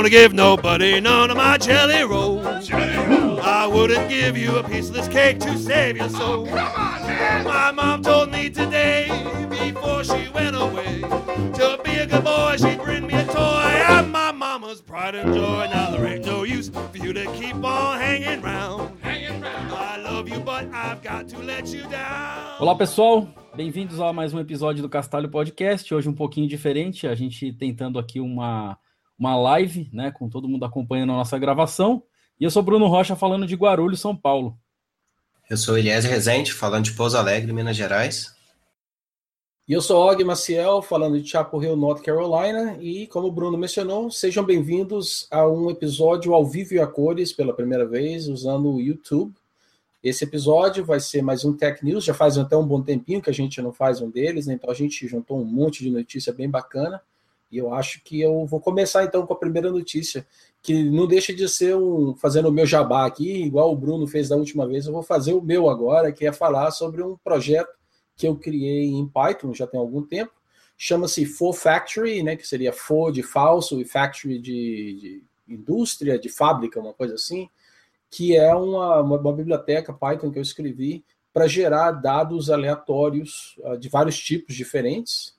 gonna give nobody none of my jelly rolls. I wouldn't give you a piece of this cake to save your soul. My mom told me today, before she went away, to be a good boy she'd bring me a toy. I'm my mama's pride and joy. Now there ain't no use for you to keep on hanging round. I love you, but I've got to let you down. Olá, pessoal. Bem-vindos a mais um episódio do Castalho Podcast, hoje um pouquinho diferente, a gente tentando aqui uma live, né, com todo mundo acompanhando a nossa gravação, e eu sou Bruno Rocha, falando de Guarulhos, São Paulo. Eu sou Eliezer Rezende, falando de Pouso Alegre, Minas Gerais. E eu sou Og Maciel, falando de Chapel Hill, North Carolina, e como o Bruno mencionou, sejam bem-vindos a um episódio ao vivo e a cores, pela primeira vez, usando o YouTube. Esse episódio vai ser mais um Tech News, já faz até um bom tempinho que a gente não faz um deles, né? Então a gente juntou um monte de notícia bem bacana, e eu acho que eu vou começar então com a primeira notícia, que não deixa de ser fazendo o meu jabá aqui, igual o Bruno fez da última vez, eu vou fazer o meu agora, que é falar sobre um projeto que eu criei em Python, já tem algum tempo, chama-se fauxfactory, né? Que seria faux de falso e factory de indústria, de fábrica, uma coisa assim, que é uma biblioteca Python que eu escrevi para gerar dados aleatórios de vários tipos diferentes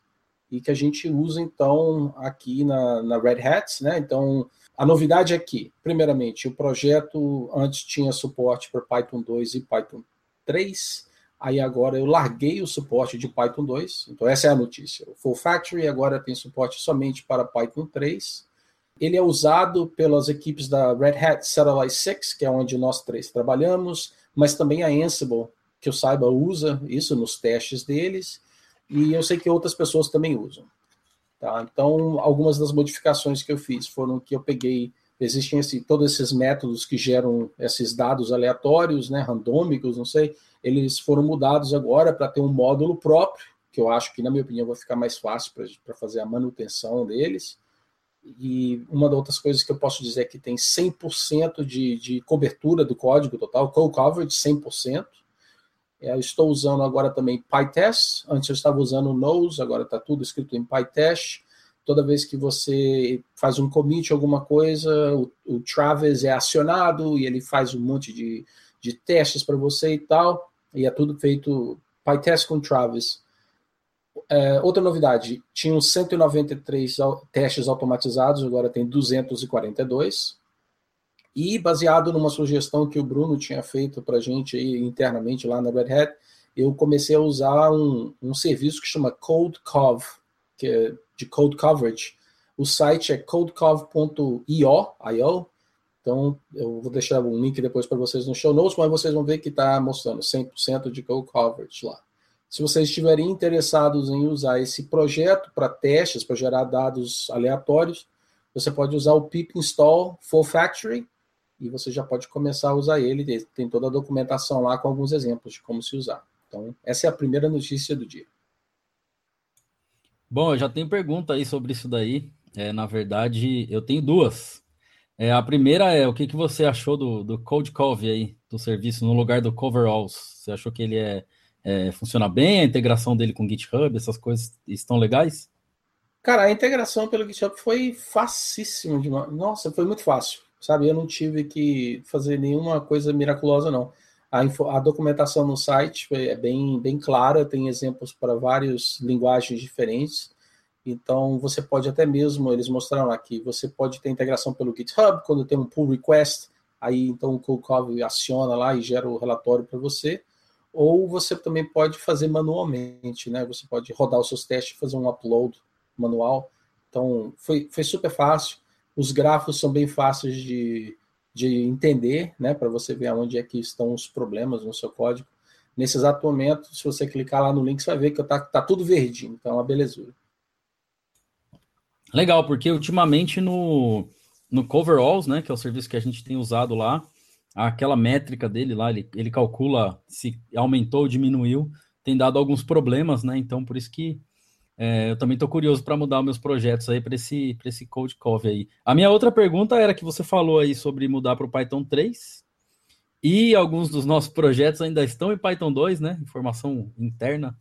e que a gente usa, então, aqui na Red Hat, né? Então, a novidade é que, primeiramente, o projeto antes tinha suporte para Python 2 e Python 3, aí agora eu larguei o suporte de Python 2, então essa é a notícia. O fauxfactory agora tem suporte somente para Python 3, ele é usado pelas equipes da Red Hat Satellite 6, que é onde nós três trabalhamos, mas também a Ansible, que eu saiba, usa isso nos testes deles, e eu sei que outras pessoas também usam. Tá? Então, algumas das modificações que eu fiz foram que eu peguei, existem todos esses métodos que geram esses dados aleatórios, né, randômicos, não sei, eles foram mudados agora para ter um módulo próprio, que eu acho que, na minha opinião, vai ficar mais fácil para fazer a manutenção deles. E uma das outras coisas que eu posso dizer é que tem 100% de cobertura do código total, code coverage 100%. Eu estou usando agora também PyTest, antes eu estava usando o Nose, agora está tudo escrito em PyTest. Toda vez que você faz um commit, alguma coisa, o Travis é acionado e ele faz um monte de testes para você e tal, e é tudo feito PyTest com Travis. Outra novidade, tinham 193 testes automatizados, agora tem 242. E baseado numa sugestão que o Bruno tinha feito para a gente aí, internamente lá na Red Hat, eu comecei a usar um serviço que chama Codecov, que é de Code Coverage. O site é codecov.io, então eu vou deixar um link depois para vocês no show notes, mas vocês vão ver que está mostrando 100% de Code Coverage lá. Se vocês estiverem interessados em usar esse projeto para testes, para gerar dados aleatórios, você pode usar o pip install fauxfactory e você já pode começar a usar ele. Tem toda a documentação lá com alguns exemplos de como se usar. Então, essa é a primeira notícia do dia. Bom, eu já tenho pergunta aí sobre isso daí. Na verdade, eu tenho duas. A primeira é, o que você achou do Codecov aí, do serviço, no lugar do Coveralls? Você achou que ele funciona bem, a integração dele com o GitHub, essas coisas estão legais? Cara, a integração pelo GitHub foi facíssima demais. Nossa, foi muito fácil, sabe? Eu não tive que fazer nenhuma coisa miraculosa, não. A documentação no site é bem, bem clara, tem exemplos para várias linguagens diferentes. Então, você pode até mesmo, eles mostraram aqui, você pode ter integração pelo GitHub, quando tem um pull request, aí então o Codecov aciona lá e gera o relatório para você. Ou você também pode fazer manualmente, né? Você pode rodar os seus testes e fazer um upload manual. Então, foi super fácil. Os grafos são bem fáceis de entender, né? Para você ver onde é que estão os problemas no seu código. Nesse exato momento, se você clicar lá no link, você vai ver que tá tudo verdinho. Então, é uma belezura. Legal, porque ultimamente no Coveralls, né? Que é o serviço que a gente tem usado lá, aquela métrica dele lá, ele calcula se aumentou ou diminuiu, tem dado alguns problemas, né? Então, por isso que eu também estou curioso para mudar meus projetos aí para esse Codecov aí. A minha outra pergunta era que você falou aí sobre mudar para o Python 3, e alguns dos nossos projetos ainda estão em Python 2, né? Informação interna.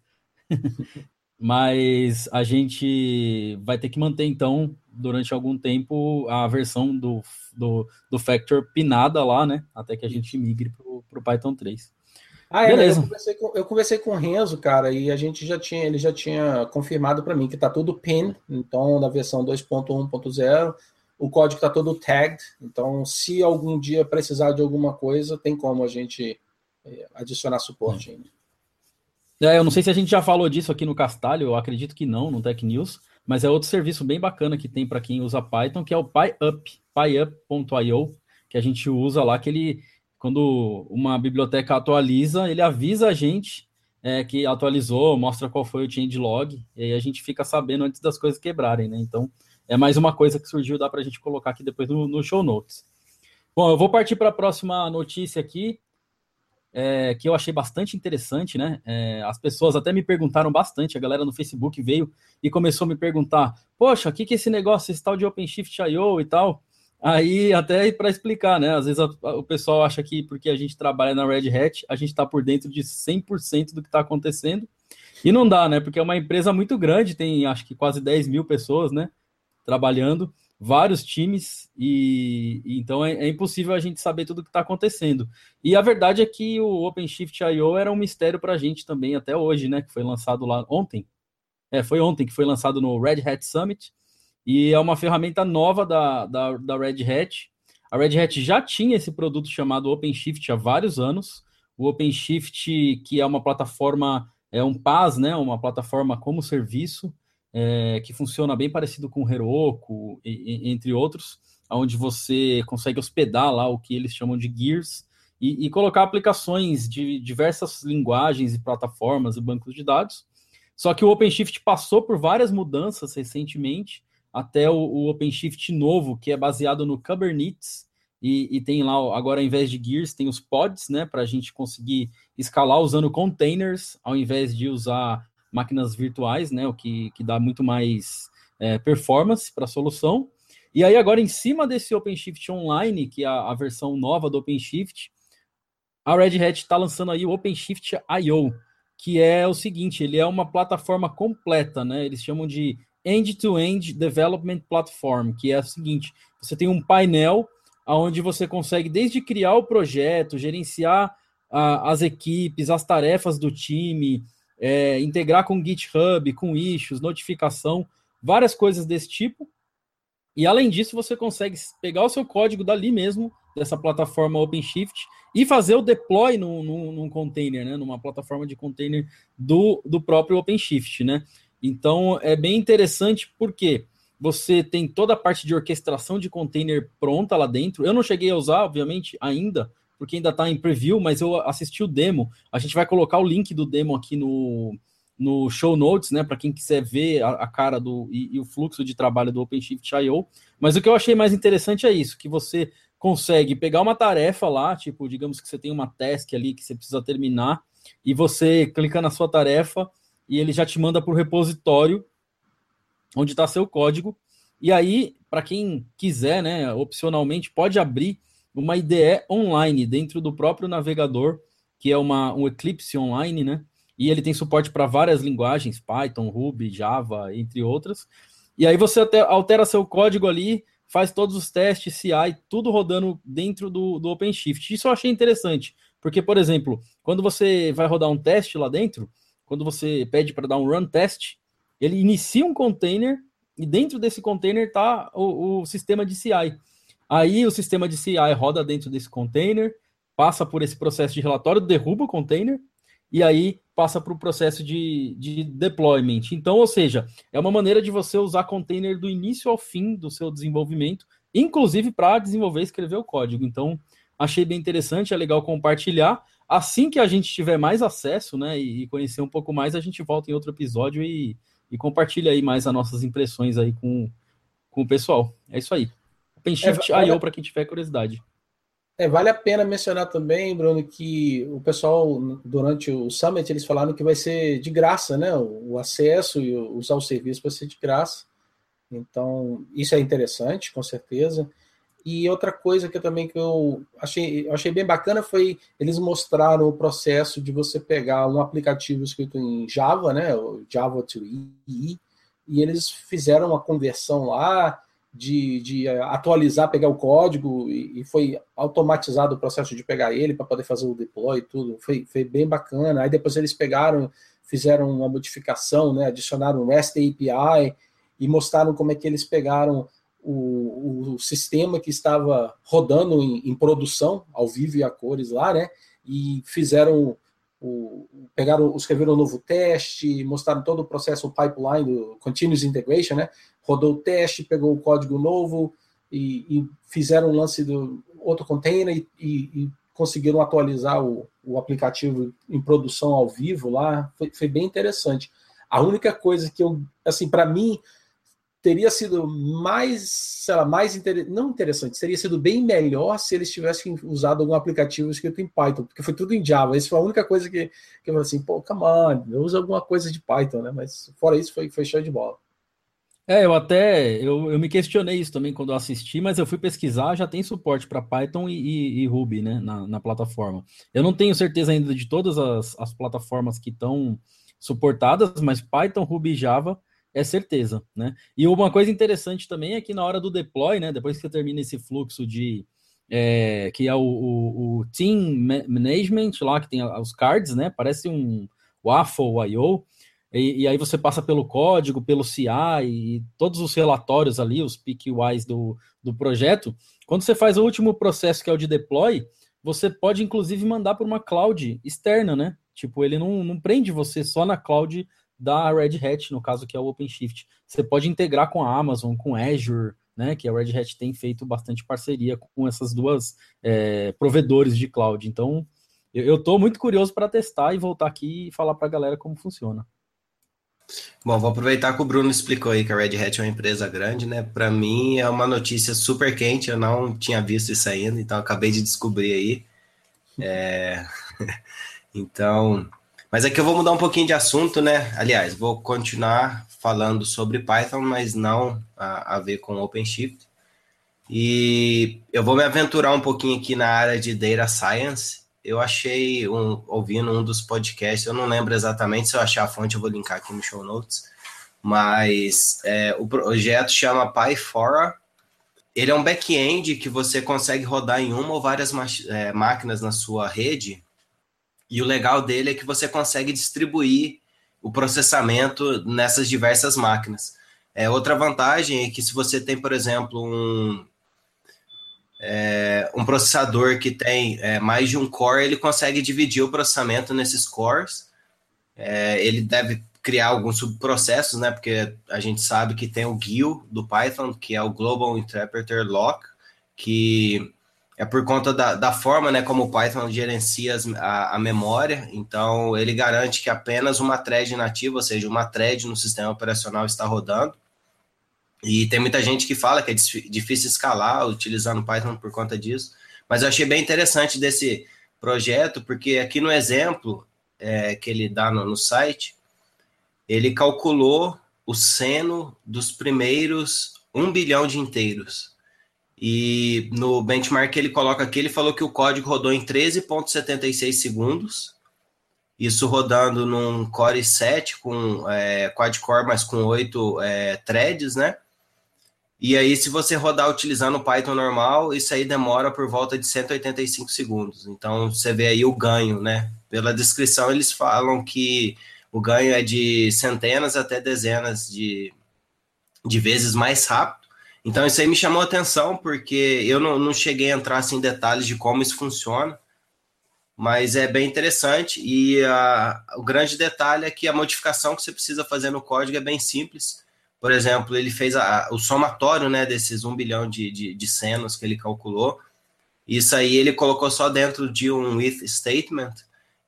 Mas a gente vai ter que manter, então, durante algum tempo, a versão do Factor pinada lá, né? Até que a gente migre para o Python 3. Ah, é, beleza. Eu conversei com o Renzo, cara, e ele já tinha confirmado para mim que está tudo pin, então, na versão 2.1.0, o código está todo tagged, então, se algum dia precisar de alguma coisa, tem como a gente adicionar suporte ainda. É, eu não sei se a gente já falou disso aqui no Castalho, eu acredito que não, no Tech News, mas é outro serviço bem bacana que tem para quem usa Python, que é o PyUp, pyup.io, que a gente usa lá, que ele, quando uma biblioteca atualiza, ele avisa a gente que atualizou, mostra qual foi o change log, e aí a gente fica sabendo antes das coisas quebrarem, né? Então, é mais uma coisa que surgiu, dá para a gente colocar aqui depois no show notes. Bom, eu vou partir para a próxima notícia aqui, que eu achei bastante interessante, né? As pessoas até me perguntaram bastante, a galera no Facebook veio e começou a me perguntar, poxa, o que é esse negócio, esse tal de OpenShift.io e tal? Aí até para explicar, né? Às vezes o pessoal acha que porque a gente trabalha na Red Hat, a gente está por dentro de 100% do que está acontecendo e não dá, né? Porque é uma empresa muito grande, tem acho que quase 10 mil pessoas, né? Trabalhando, vários times, e então é impossível a gente saber tudo o que está acontecendo. E a verdade é que o OpenShift.io era um mistério para a gente também até hoje, né? Que foi lançado lá ontem. Foi ontem que foi lançado no Red Hat Summit, e é uma ferramenta nova da Red Hat. A Red Hat já tinha esse produto chamado OpenShift há vários anos. O OpenShift, que é uma plataforma, é um PaaS, né? Uma plataforma como serviço, que funciona bem parecido com o Heroku, entre outros, onde você consegue hospedar lá o que eles chamam de gears e colocar aplicações de diversas linguagens e plataformas e bancos de dados. Só que o OpenShift passou por várias mudanças recentemente, até o OpenShift novo, que é baseado no Kubernetes, e tem lá, agora ao invés de gears, tem os pods, né, para a gente conseguir escalar usando containers, ao invés de usar máquinas virtuais, né, o que dá muito mais performance para a solução. E aí agora, em cima desse OpenShift Online, que é a versão nova do OpenShift, a Red Hat está lançando aí o OpenShift.io, que é o seguinte, ele é uma plataforma completa, né, eles chamam de End-to-End Development Platform, que é o seguinte, você tem um painel onde você consegue desde criar o projeto, gerenciar as equipes, as tarefas do time, integrar com GitHub, com issues, notificação, várias coisas desse tipo. E, além disso, você consegue pegar o seu código dali mesmo, dessa plataforma OpenShift, e fazer o deploy num container, né? Numa plataforma de container do próprio OpenShift, né? Então, é bem interessante porque você tem toda a parte de orquestração de container pronta lá dentro. Eu não cheguei a usar, obviamente, ainda, porque ainda está em preview, mas eu assisti o demo. A gente vai colocar o link do demo aqui no show notes, né, para quem quiser ver a cara e o fluxo de trabalho do OpenShift.io. Mas o que eu achei mais interessante é isso, que você consegue pegar uma tarefa lá, tipo, digamos que você tem uma task ali que você precisa terminar, e você clica na sua tarefa e ele já te manda para o repositório onde está seu código. E aí, para quem quiser, né, opcionalmente, pode abrir uma IDE online dentro do próprio navegador, que é um Eclipse online, né? E ele tem suporte para várias linguagens, Python, Ruby, Java, entre outras. E aí você até altera seu código ali, faz todos os testes, CI, tudo rodando dentro do OpenShift. Isso eu achei interessante, porque, por exemplo, quando você vai rodar um teste lá dentro, quando você pede para dar um run test, ele inicia um container e dentro desse container está o sistema de CI. Aí o sistema de CI roda dentro desse container, passa por esse processo de relatório, derruba o container, e aí passa para o processo de deployment. Então, ou seja, é uma maneira de você usar container do início ao fim do seu desenvolvimento, inclusive para desenvolver e escrever o código. Então, achei bem interessante, é legal compartilhar. Assim que a gente tiver mais acesso, né, e conhecer um pouco mais, a gente volta em outro episódio e compartilha aí mais as nossas impressões aí com o pessoal. É isso aí. OpenShift.io para quem tiver curiosidade. Vale a pena mencionar também, Bruno, que o pessoal, durante o Summit, eles falaram que vai ser de graça, né? O acesso e usar o serviço vai ser de graça. Então, isso é interessante, com certeza. E outra coisa que eu também achei bem bacana foi eles mostraram o processo de você pegar um aplicativo escrito em Java, né, o Java to EE, e eles fizeram uma conversão lá de atualizar, pegar o código e foi automatizado o processo de pegar ele para poder fazer o deploy e tudo. Foi bem bacana. Aí depois eles pegaram, fizeram uma modificação, né, adicionaram o REST API e mostraram como é que eles pegaram o sistema que estava rodando em produção, ao vivo e a cores lá, né? E fizeram, escreveram um novo teste, mostraram todo o processo, o pipeline, do continuous integration, né? Rodou o teste, pegou o código novo e fizeram um lance do outro container e conseguiram atualizar o aplicativo em produção ao vivo lá. Foi bem interessante. A única coisa que para mim, teria sido teria sido bem melhor se eles tivessem usado algum aplicativo escrito em Python, porque foi tudo em Java. Isso foi a única coisa que eu falei assim, pô, come on, usa alguma coisa de Python, né? Mas fora isso, foi show de bola. Eu me questionei isso também quando eu assisti, mas eu fui pesquisar, já tem suporte para Python e Ruby, né, na plataforma. Eu não tenho certeza ainda de todas as plataformas que estão suportadas, mas Python, Ruby e Java é certeza, né? E uma coisa interessante também é que na hora do deploy, né? Depois que você termina esse fluxo que é o team management lá, que tem os cards, né? Parece um waffle I.O. E aí você passa pelo código, pelo CI e todos os relatórios ali, os PQIs do projeto. Quando você faz o último processo, que é o de deploy, você pode, inclusive, mandar para uma cloud externa, né? Tipo, ele não prende você só na cloud da Red Hat, no caso, que é o OpenShift. Você pode integrar com a Amazon, com Azure, né, que a Red Hat tem feito bastante parceria com essas duas provedores de cloud. Então, eu estou muito curioso para testar e voltar aqui e falar para a galera como funciona. Bom, vou aproveitar que o Bruno explicou aí que a Red Hat é uma empresa grande, né? Para mim, é uma notícia super quente, eu não tinha visto isso ainda, então acabei de descobrir aí. Então... Mas aqui eu vou mudar um pouquinho de assunto, né? Aliás, vou continuar falando sobre Python, mas não a ver com OpenShift. E eu vou me aventurar um pouquinho aqui na área de Data Science. Eu achei, ouvindo um dos podcasts, eu não lembro exatamente, se eu achar a fonte eu vou linkar aqui no show notes, mas o projeto chama Pyfora. Ele é um back-end que você consegue rodar em uma ou várias máquinas na sua rede. E o legal dele é que você consegue distribuir o processamento nessas diversas máquinas. Outra vantagem é que se você tem, por exemplo, um processador que tem mais de um core, ele consegue dividir o processamento nesses cores. Ele deve criar alguns subprocessos, né? Porque a gente sabe que tem o GIL do Python, que é o Global Interpreter Lock, que... É por conta da forma, né, como o Python gerencia a memória. Então, ele garante que apenas uma thread nativa, ou seja, uma thread no sistema operacional está rodando. E tem muita gente que fala que é difícil escalar utilizando Python por conta disso. Mas eu achei bem interessante desse projeto, porque aqui no exemplo que ele dá no site, ele calculou o seno dos primeiros 1 bilhão de inteiros. E no benchmark que ele coloca aqui, ele falou que o código rodou em 13,76 segundos, isso rodando num Core 7 com quad-core, mas com 8 threads, né? E aí, se você rodar utilizando o Python normal, isso aí demora por volta de 185 segundos. Então, você vê aí o ganho, né? Pela descrição, eles falam que o ganho é de centenas até dezenas de vezes mais rápido. Então, isso aí me chamou a atenção, porque eu não cheguei a entrar assim, em detalhes de como isso funciona, mas é bem interessante, e o grande detalhe é que a modificação que você precisa fazer no código é bem simples. Por exemplo, ele fez o somatório, né, desses 1 bilhão de senos que ele calculou. Isso aí ele colocou só dentro de um if statement,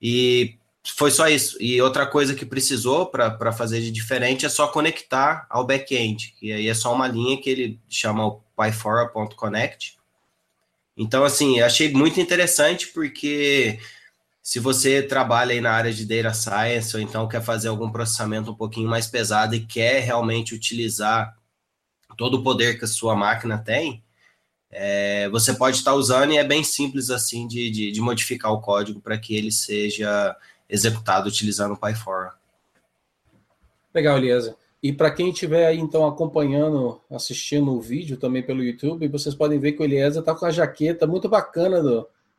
e foi só isso. E outra coisa que precisou para fazer de diferente é só conectar ao back-end, que aí é só uma linha que ele chama o pyfora.connect. Então, assim, achei muito interessante, porque se você trabalha aí na área de Data Science, ou então quer fazer algum processamento um pouquinho mais pesado e quer realmente utilizar todo o poder que a sua máquina tem, você pode estar usando, e é bem simples assim de modificar o código para que ele seja executado utilizando o Pyfora. Legal, Eliezer. E para quem estiver aí, então, acompanhando, assistindo o vídeo também pelo YouTube, vocês podem ver que o Eliezer está com a jaqueta muito bacana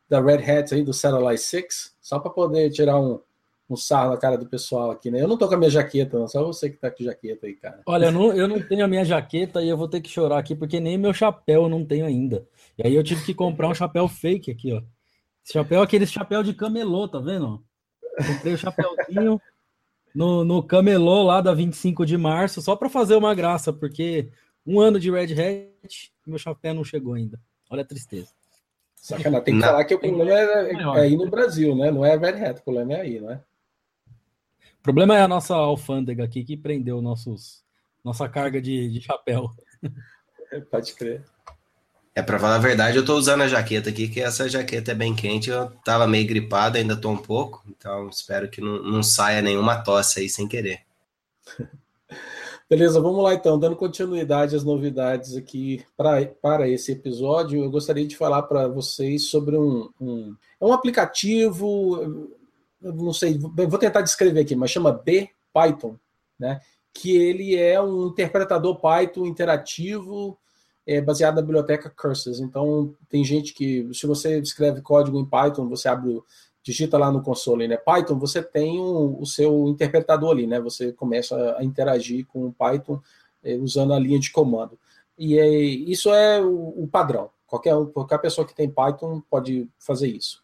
da Red Hat aí, do Satellite 6, só para poder tirar um sarro na cara do pessoal aqui, né? Eu não tô com a minha jaqueta, não, só você que tá com a jaqueta aí, cara. Olha, eu não tenho a minha jaqueta e eu vou ter que chorar aqui, porque nem meu chapéu eu não tenho ainda. E aí eu tive que comprar um chapéu fake aqui, ó. Esse chapéu é aquele chapéu de camelô, tá vendo? Comprei o chapéuzinho no camelô lá da 25 de março, só para fazer uma graça, porque 1 ano de Red Hat, meu chapéu não chegou ainda. Olha a tristeza. Sacanagem, tem que falar que o problema é aí no Brasil, né? Não é Red Hat, o problema é aí, né? O problema é a nossa alfândega aqui, que prendeu nossa carga de chapéu. Pode crer. Para falar a verdade, eu tô usando a jaqueta aqui, que essa jaqueta é bem quente, eu tava meio gripado, ainda tô um pouco, então espero que não saia nenhuma tosse aí sem querer. Beleza, vamos lá então, dando continuidade às novidades aqui para esse episódio, eu gostaria de falar para vocês sobre um aplicativo, não sei, vou tentar descrever aqui, mas chama BPython, né? Que ele é um interpretador Python interativo, baseado na biblioteca Curses. Então, tem gente que, se você escreve código em Python, você digita lá no console, né? Python, você tem o seu interpretador ali, né? Você começa a interagir com o Python usando a linha de comando. E isso é o padrão. Qualquer pessoa que tem Python pode fazer isso.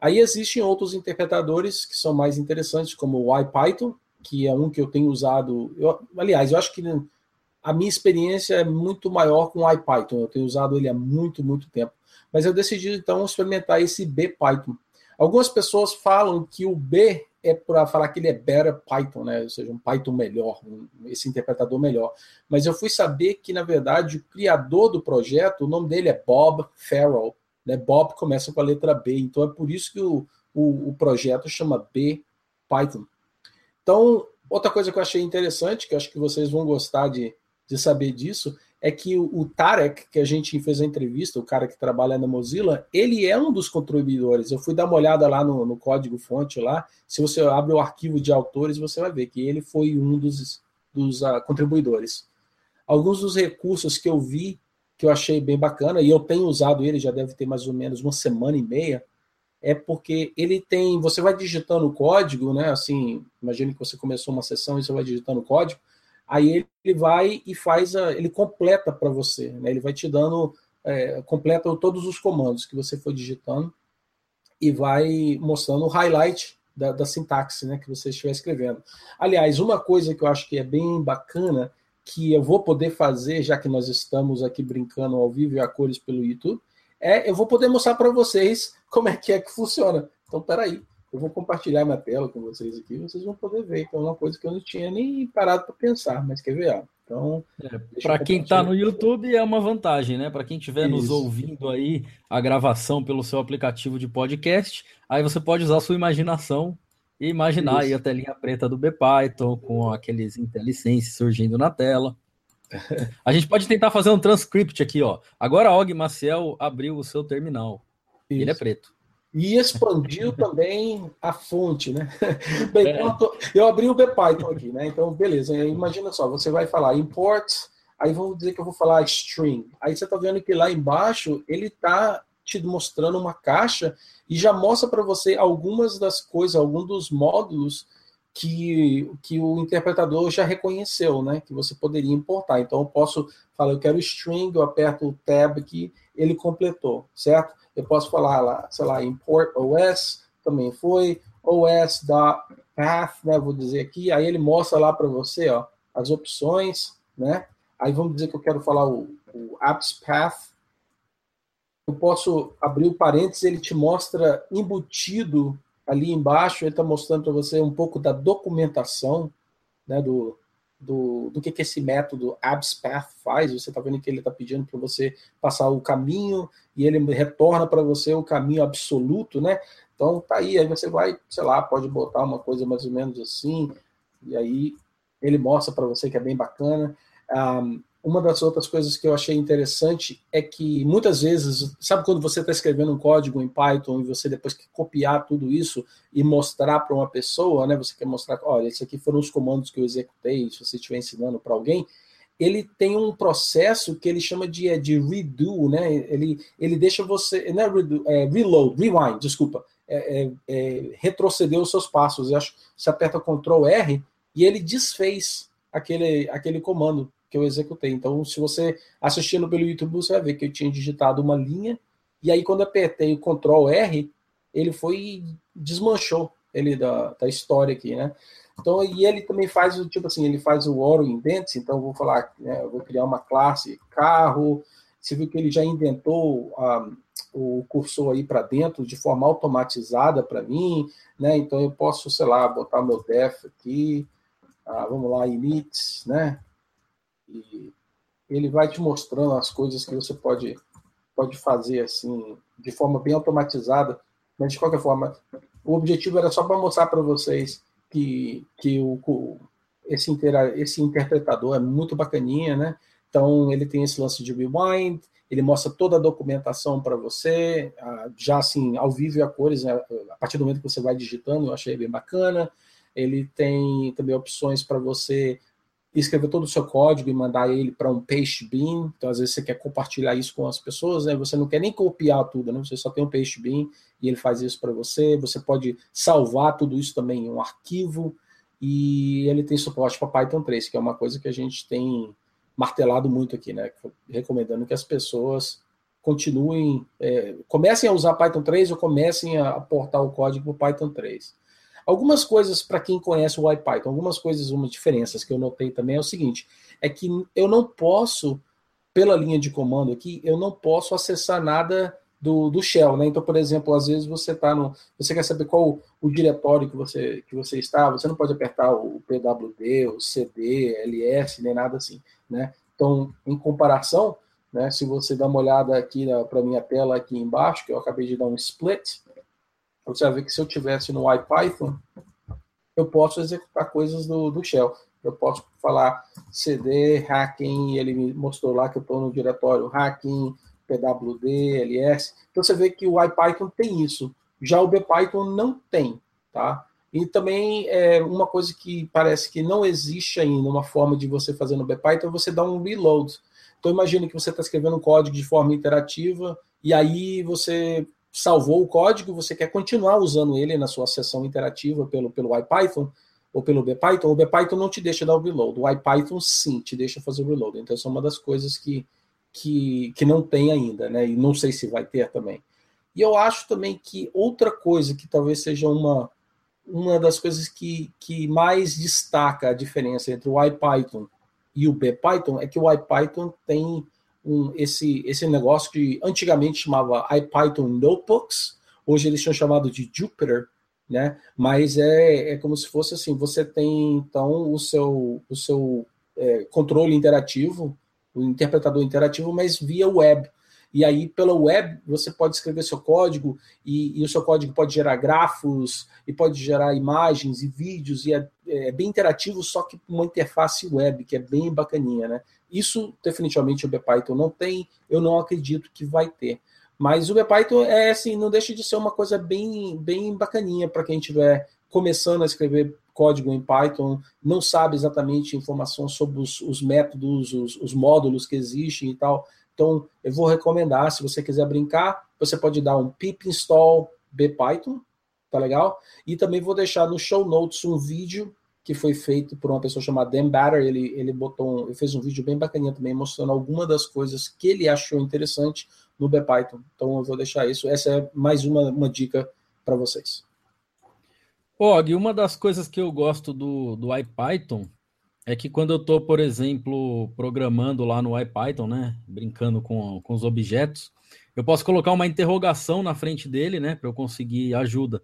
Aí existem outros interpretadores que são mais interessantes, como o IPython, que é um que eu tenho usado. Eu acho que a minha experiência é muito maior com o IPython, eu tenho usado ele há muito, muito tempo. Mas eu decidi, então, experimentar esse BPython. Algumas pessoas falam que o B é para falar que ele é Better Python, né? Ou seja, um Python melhor, esse interpretador melhor. Mas eu fui saber que, na verdade, o criador do projeto, o nome dele é Bob Farrell, né? Bob começa com a letra B, então é por isso que o projeto chama BPython. Então, outra coisa que eu achei interessante, que eu acho que vocês vão gostar de saber disso, é que o Tarek, que a gente fez a entrevista, o cara que trabalha na Mozilla, ele é um dos contribuidores. Eu fui dar uma olhada lá no código-fonte lá. Se você abre o arquivo de autores, você vai ver que ele foi um dos contribuidores. Alguns dos recursos que eu vi, que eu achei bem bacana, e eu tenho usado ele, já deve ter mais ou menos uma semana e meia, é porque ele tem... Você vai digitando o código, né? Assim, imagine que você começou uma sessão e você vai digitando o código, aí ele vai e ele completa para você, né? Ele vai te dando, completa todos os comandos que você for digitando e vai mostrando o highlight da sintaxe, né, que você estiver escrevendo. Aliás, uma coisa que eu acho que é bem bacana, que eu vou poder fazer, já que nós estamos aqui brincando ao vivo e a cores pelo YouTube, eu vou poder mostrar para vocês como é que funciona. Então, peraí. Eu vou compartilhar minha tela com vocês aqui, vocês vão poder ver. Então, é uma coisa que eu não tinha nem parado para pensar, mas quer ver? Ó. Então, para quem está no YouTube é uma vantagem, né? Para quem estiver nos ouvindo aí a gravação pelo seu aplicativo de podcast, aí você pode usar a sua imaginação e imaginar aí a telinha preta do BPython com aqueles IntelliSense surgindo na tela. A gente pode tentar fazer um transcript aqui, ó. Agora Og Maciel abriu o seu terminal. Isso. Ele é preto. E expandiu também a fonte, né? Bem, eu abri o BPython aqui, né? Então, beleza. Imagina só, você vai falar import, aí vamos dizer que eu vou falar string. Aí você tá vendo que lá embaixo ele tá te mostrando uma caixa e já mostra para você algumas das coisas, alguns dos módulos que o interpretador já reconheceu, né? Que você poderia importar. Então, eu posso falar, eu quero string, eu aperto o tab aqui, ele completou, certo? Eu posso falar lá, sei lá, import OS, também foi, OS da path, né, vou dizer aqui, aí ele mostra lá para você, ó, as opções, né, aí vamos dizer que eu quero falar o apps path, eu posso abrir o parênteses, ele te mostra embutido ali embaixo, ele está mostrando para você um pouco da documentação, né, do que esse método abspath faz, você está vendo que ele está pedindo para você passar o caminho e ele retorna para você o caminho absoluto, né? Então tá aí você vai, sei lá, pode botar uma coisa mais ou menos assim, e aí ele mostra para você que é bem bacana. Uma das outras coisas que eu achei interessante é que muitas vezes, sabe quando você está escrevendo um código em Python e você depois quer copiar tudo isso e mostrar para uma pessoa, né? Você quer mostrar, olha, esses aqui foram os comandos que eu executei, se você estiver ensinando para alguém, ele tem um processo que ele chama de redo, né? Ele deixa você, não é redo, é reload, rewind, desculpa, retroceder os seus passos. Eu acho que você aperta Ctrl R e ele desfez aquele comando que eu executei. Então, se você assistindo pelo YouTube, você vai ver que eu tinha digitado uma linha, e aí quando apertei o Ctrl R, ele foi e desmanchou ele da história aqui, né? Então, e ele também faz o tipo assim, ele faz o auto indents. Então, eu vou falar, né, eu vou criar uma classe carro. Você viu que ele já indentou o cursor aí para dentro de forma automatizada para mim, né? Então, eu posso, sei lá, botar meu def aqui, vamos lá, init, né? E ele vai te mostrando as coisas que você pode fazer assim, de forma bem automatizada, mas de qualquer forma, o objetivo era só para mostrar para vocês que esse interpretador é muito bacaninha, né? Então, ele tem esse lance de rewind, ele mostra toda a documentação para você, já assim, ao vivo e a cores, né? A partir do momento que você vai digitando, eu achei bem bacana. Ele tem também opções para você escrever todo o seu código e mandar ele para um paste bin. Então, às vezes, você quer compartilhar isso com as pessoas, né? Você não quer nem copiar tudo, né? Você só tem um paste bin e ele faz isso para você. Você pode salvar tudo isso também em um arquivo. E ele tem suporte para Python 3, que é uma coisa que a gente tem martelado muito aqui, né? Recomendando que as pessoas continuem, comecem a usar Python 3 ou comecem a portar o código para Python 3. Algumas coisas, para quem conhece o IPython, umas diferenças que eu notei também é o seguinte, é que eu não posso, pela linha de comando aqui, eu não posso acessar nada do shell, né? Então, por exemplo, às vezes você quer saber qual o diretório que você está, você não pode apertar o pwd, o cd, ls, nem nada assim, né? Então, em comparação, né, se você dá uma olhada aqui para a minha tela aqui embaixo, que eu acabei de dar um split, você vai ver que se eu tivesse no IPython, eu posso executar coisas do shell. Eu posso falar cd, hacking, e ele me mostrou lá que eu estou no diretório hacking, pwd, ls. Então, você vê que o IPython tem isso. Já o BPython não tem, tá? E também é uma coisa que parece que não existe ainda, uma forma de você fazer no BPython, você dá um reload. Então, imagine que você está escrevendo um código de forma interativa, e aí você salvou o código, você quer continuar usando ele na sua sessão interativa pelo IPython ou pelo BPython. O BPython não te deixa dar o reload, o IPython sim te deixa fazer o reload. Então, isso é uma das coisas que não tem ainda, né? E não sei se vai ter também. E eu acho também que outra coisa que talvez seja uma das coisas que mais destaca a diferença entre o IPython e o BPython é que o IPython tem esse negócio que antigamente chamava IPython Notebooks, hoje eles são chamados de Jupyter, né? Mas é como se fosse assim, você tem então o seu controle interativo, o interpretador interativo, mas via web. E aí pela web você pode escrever seu código e o seu código pode gerar grafos e pode gerar imagens e vídeos e é bem interativo, só que uma interface web que é bem bacaninha, né? Isso definitivamente o BPython não tem, eu não acredito que vai ter. Mas o BPython é assim, não deixa de ser uma coisa bem, bem bacaninha para quem estiver começando a escrever código em Python, não sabe exatamente informação sobre os métodos, os módulos que existem e tal. Então, eu vou recomendar, se você quiser brincar, você pode dar um pip install bpython, tá legal? E também vou deixar no show notes um vídeo que foi feito por uma pessoa chamada Dan Batter, ele fez um vídeo bem bacaninha também, mostrando alguma das coisas que ele achou interessante no BPython. Então eu vou deixar isso, essa é mais uma dica para vocês. Og, uma das coisas que eu gosto do IPython é que quando eu estou, por exemplo, programando lá no IPython, né, brincando com os objetos, eu posso colocar uma interrogação na frente dele, né, para eu conseguir ajuda.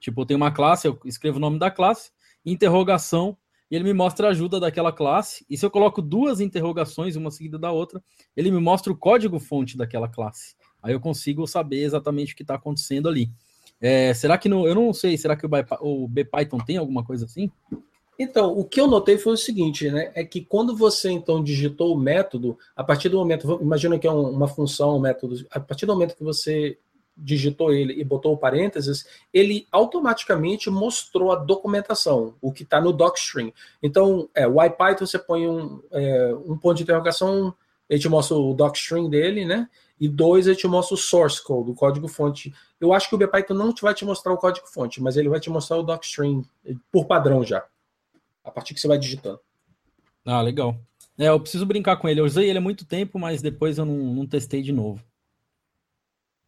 Tipo, eu tenho uma classe, eu escrevo o nome da classe, interrogação, e ele me mostra a ajuda daquela classe, e se eu coloco duas interrogações, uma seguida da outra, ele me mostra o código-fonte daquela classe. Aí eu consigo saber exatamente o que está acontecendo ali. Será que eu não sei, será que o BPython tem alguma coisa assim? Então, o que eu notei foi o seguinte, né? É que quando você, então, digitou o método, a partir do momento, imagina que é uma função, um método, a partir do momento que você digitou ele e botou parênteses, ele automaticamente mostrou a documentação, o que está no docstring. Então, o IPython, você põe um ponto de interrogação, ele te mostra o docstring dele, né? E dois, ele te mostra o source code, o código-fonte. Eu acho que o BPython não vai te mostrar o código-fonte, mas ele vai te mostrar o docstring por padrão já, a partir que você vai digitando. Ah, legal. Eu preciso brincar com ele. Eu usei ele há muito tempo, mas depois eu não testei de novo.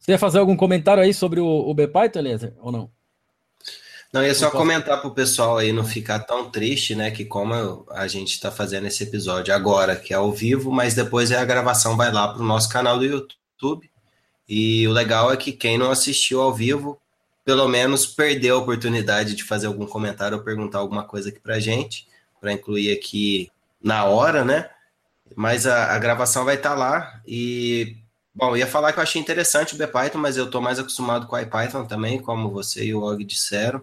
Você ia fazer algum comentário aí sobre o BPython, Eliezer, ou não? Não, eu ia só comentar para o pessoal aí não ficar tão triste, né, que como a gente está fazendo esse episódio agora, que é ao vivo, mas depois a gravação vai lá para o nosso canal do YouTube. E o legal é que quem não assistiu ao vivo, pelo menos perdeu a oportunidade de fazer algum comentário ou perguntar alguma coisa aqui para a gente, para incluir aqui na hora, né? Mas a gravação vai estar lá. E, bom, eu ia falar que eu achei interessante o BPython, mas eu estou mais acostumado com o IPython também, como você e o Og disseram.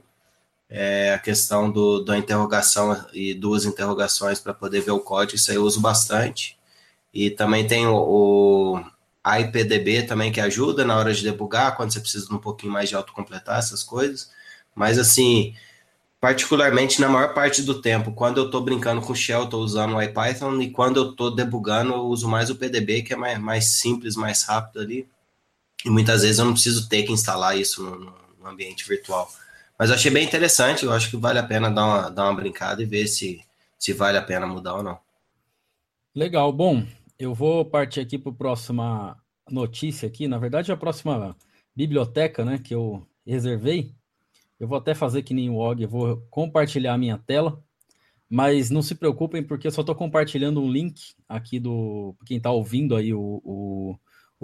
A questão da interrogação e duas interrogações para poder ver o código, isso aí eu uso bastante. E também tem o IPDB também, que ajuda na hora de debugar, quando você precisa de um pouquinho mais de autocompletar essas coisas. Mas, assim, particularmente na maior parte do tempo, quando eu estou brincando com Shell, estou usando o IPython, e quando eu estou debugando, eu uso mais o PDB, que é mais simples, mais rápido ali. E muitas vezes eu não preciso ter que instalar isso no ambiente virtual. Mas eu achei bem interessante, eu acho que vale a pena dar uma brincada e ver se vale a pena mudar ou não. Legal, bom. Eu vou partir aqui para a próxima notícia aqui, na verdade a próxima biblioteca, né, que eu reservei. Eu vou até fazer que nem o Og, eu vou compartilhar a minha tela, mas não se preocupem porque eu só estou compartilhando um link aqui do quem está ouvindo aí o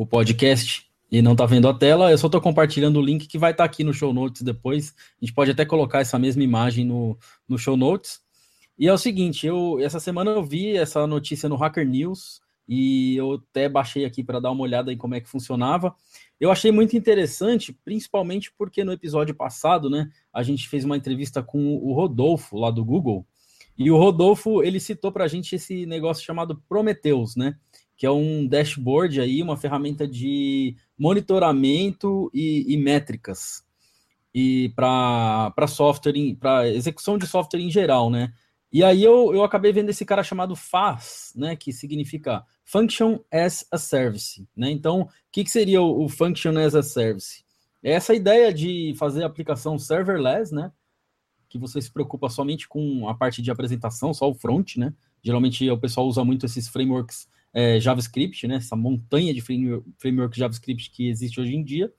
podcast e não está vendo a tela, eu só estou compartilhando o link que vai estar aqui no show notes depois, a gente pode até colocar essa mesma imagem no show notes. E é o seguinte, essa semana eu vi essa notícia no Hacker News, e eu até baixei aqui para dar uma olhada em como é que funcionava. Eu achei muito interessante, principalmente porque no episódio passado, né, a gente fez uma entrevista com o Rodolfo, lá do Google, e o Rodolfo, ele citou para a gente esse negócio chamado Prometheus, né, que é um dashboard aí, uma ferramenta de monitoramento e métricas, e para software, para execução de software em geral, né. E aí eu acabei vendo esse cara chamado FaaS, né, que significa Function as a Service, né? Então, o que seria o Function as a Service? É essa ideia de fazer a aplicação serverless, né, que você se preocupa somente com a parte de apresentação, só o front, né? Geralmente o pessoal usa muito esses frameworks JavaScript, né, essa montanha de framework JavaScript que existe hoje em dia.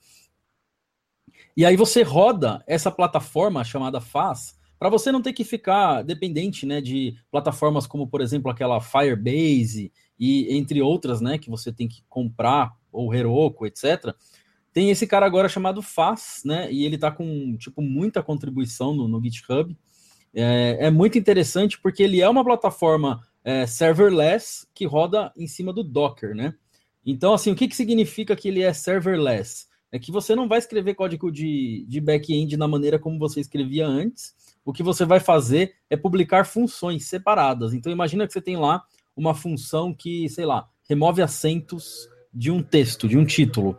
E aí você roda essa plataforma chamada FaaS, para você não ter que ficar dependente, né, de plataformas como, por exemplo, aquela Firebase e entre outras, né, que você tem que comprar, ou Heroku, etc. Tem esse cara agora chamado FaaS, né, e ele está com, tipo, muita contribuição no GitHub. É muito interessante porque ele é uma plataforma serverless que roda em cima do Docker, né? Então, assim, o que significa que ele é serverless? É que você não vai escrever código de back-end na maneira como você escrevia antes. O que você vai fazer é publicar funções separadas. Então, imagina que você tem lá uma função que, sei lá, remove assentos de um texto, de um título.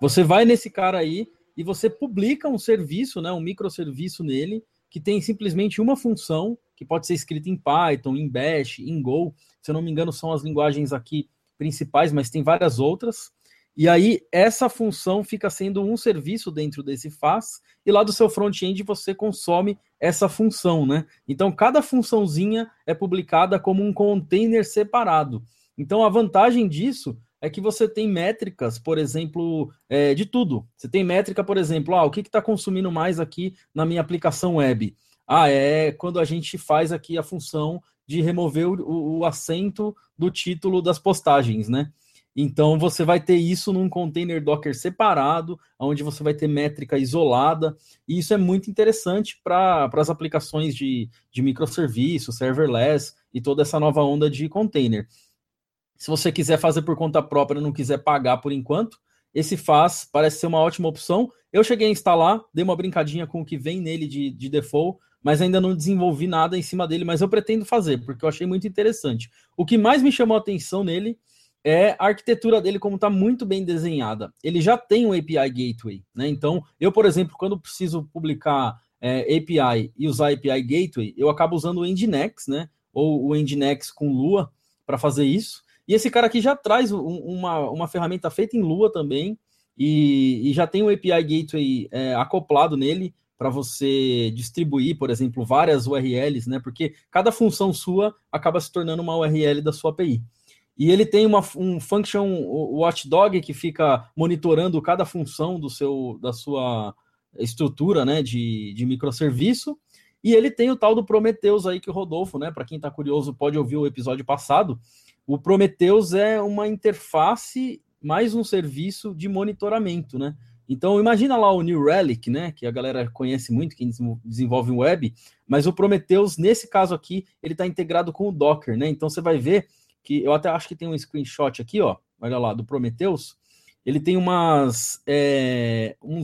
Você vai nesse cara aí e você publica um serviço, né, um microserviço nele, que tem simplesmente uma função, que pode ser escrita em Python, em Bash, em Go. Se eu não me engano, são as linguagens aqui principais, mas tem várias outras. E aí, essa função fica sendo um serviço dentro desse FaaS, e lá do seu front-end você consome essa função, né? Então, cada funçãozinha é publicada como um container separado. Então, a vantagem disso é que você tem métricas, por exemplo, de tudo. Você tem métrica, por exemplo, o que está consumindo mais aqui na minha aplicação web? É quando a gente faz aqui a função de remover o acento do título das postagens, né? Então, você vai ter isso num container Docker separado, onde você vai ter métrica isolada, e isso é muito interessante para as aplicações de microserviço, serverless, e toda essa nova onda de container. Se você quiser fazer por conta própria, não quiser pagar por enquanto, esse FaaS parece ser uma ótima opção. Eu cheguei a instalar, dei uma brincadinha com o que vem nele de default, mas ainda não desenvolvi nada em cima dele, mas eu pretendo fazer, porque eu achei muito interessante. O que mais me chamou a atenção nele é a arquitetura dele, como está muito bem desenhada. Ele já tem um API Gateway, né? Então, eu, por exemplo, quando preciso publicar API e usar API Gateway, eu acabo usando o Nginx, né? Ou o Nginx com Lua para fazer isso. E esse cara aqui já traz uma ferramenta feita em Lua também, e já tem um API Gateway acoplado nele, para você distribuir, por exemplo, várias URLs, né? Porque cada função sua acaba se tornando uma URL da sua API. E ele tem um function watchdog que fica monitorando cada função da sua estrutura, né, de microserviço. E ele tem o tal do Prometheus aí, que o Rodolfo, né, para quem está curioso, pode ouvir o episódio passado. O Prometheus é uma interface mais um serviço de monitoramento, né? Então, imagina lá o New Relic, né, que a galera conhece muito, quem desenvolve web, mas o Prometheus, nesse caso aqui, ele está integrado com o Docker, né? Então, você vai ver que, eu até acho que tem um screenshot aqui, ó, olha lá, do Prometheus, ele tem uns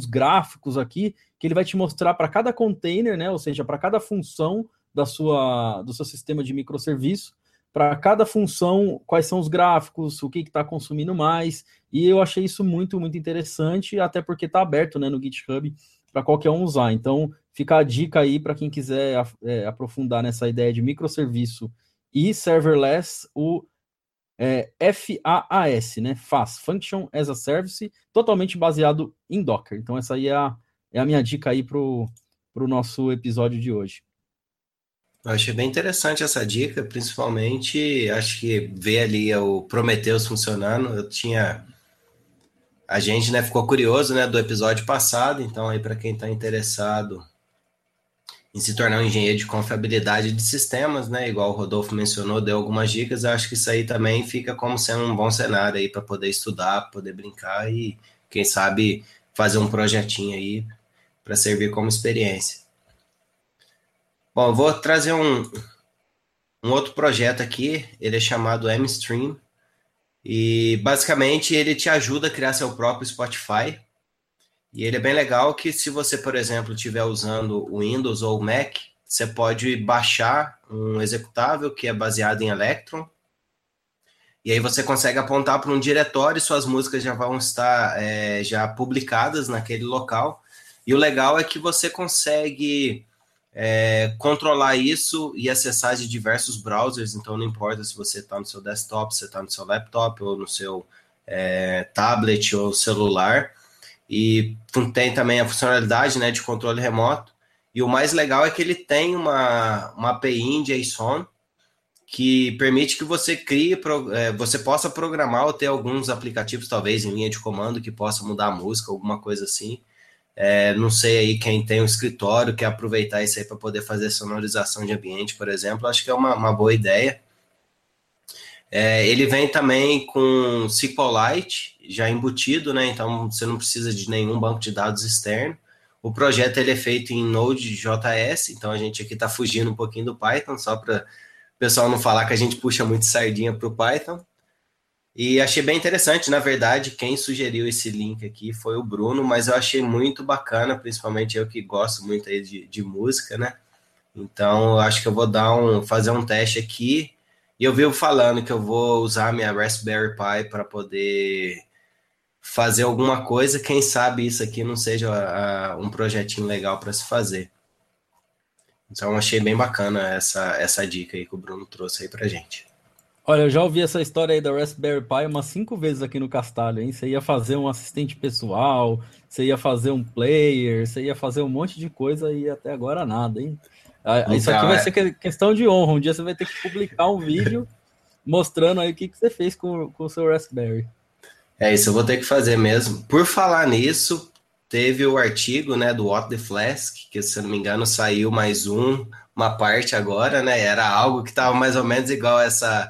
gráficos aqui que ele vai te mostrar para cada container, né, ou seja, para cada função do seu sistema de microserviço, para cada função, quais são os gráficos, o que está consumindo mais, e eu achei isso muito, muito interessante, até porque está aberto, né, no GitHub para qualquer um usar. Então, fica a dica aí para quem quiser aprofundar nessa ideia de microserviço e serverless, o FaaS, né, FaaS, Function as a Service, totalmente baseado em Docker. Então, essa aí é a minha dica aí para o nosso episódio de hoje. Eu achei bem interessante essa dica, principalmente, acho que ver ali o Prometheus funcionando, a gente, né, ficou curioso, né, do episódio passado, então aí para quem está interessado em se tornar um engenheiro de confiabilidade de sistemas, né, igual o Rodolfo mencionou, deu algumas dicas, acho que isso aí também fica como sendo um bom cenário aí para poder estudar, poder brincar e, quem sabe, fazer um projetinho aí para servir como experiência. Bom, eu vou trazer um outro projeto aqui, ele é chamado M-Stream, e basicamente ele te ajuda a criar seu próprio Spotify, e ele é bem legal que se você, por exemplo, estiver usando o Windows ou o Mac, você pode baixar um executável que é baseado em Electron, e aí você consegue apontar para um diretório e suas músicas já vão estar já publicadas naquele local, e o legal é que você consegue... controlar isso e acessar de diversos browsers, então não importa se você está no seu desktop, se você está no seu laptop ou no seu tablet ou celular, e tem também a funcionalidade, né, de controle remoto, e o mais legal é que ele tem uma API em JSON que permite que você você possa programar ou ter alguns aplicativos, talvez em linha de comando, que possa mudar a música, alguma coisa assim. Não sei aí quem tem um escritório quer aproveitar isso aí para poder fazer sonorização de ambiente, por exemplo, acho que é uma boa ideia. Ele vem também com SQLite já embutido, né? Então você não precisa de nenhum banco de dados externo. O projeto ele é feito em Node.js, então a gente aqui está fugindo um pouquinho do Python, só para o pessoal não falar que a gente puxa muito sardinha para o Python. E achei bem interessante, na verdade, quem sugeriu esse link aqui foi o Bruno, mas eu achei muito bacana, principalmente eu que gosto muito aí de música, né? Então, eu acho que eu vou fazer um teste aqui. E eu vivo falando que eu vou usar minha Raspberry Pi para poder fazer alguma coisa, quem sabe isso aqui não seja um projetinho legal para se fazer. Então, achei bem bacana essa dica aí que o Bruno trouxe aí pra gente. Olha, eu já ouvi essa história aí da Raspberry Pi umas 5 vezes aqui no Castalho, hein? Você ia fazer um assistente pessoal, você ia fazer um player, você ia fazer um monte de coisa e até agora nada, hein? Isso aqui vai ser questão de honra. Um dia você vai ter que publicar um vídeo mostrando aí o que você fez com o seu Raspberry. É isso, eu vou ter que fazer mesmo. Por falar nisso, teve o artigo, né, do What The Flask, que se eu não me engano saiu mais uma parte agora, né? Era algo que estava mais ou menos igual essa...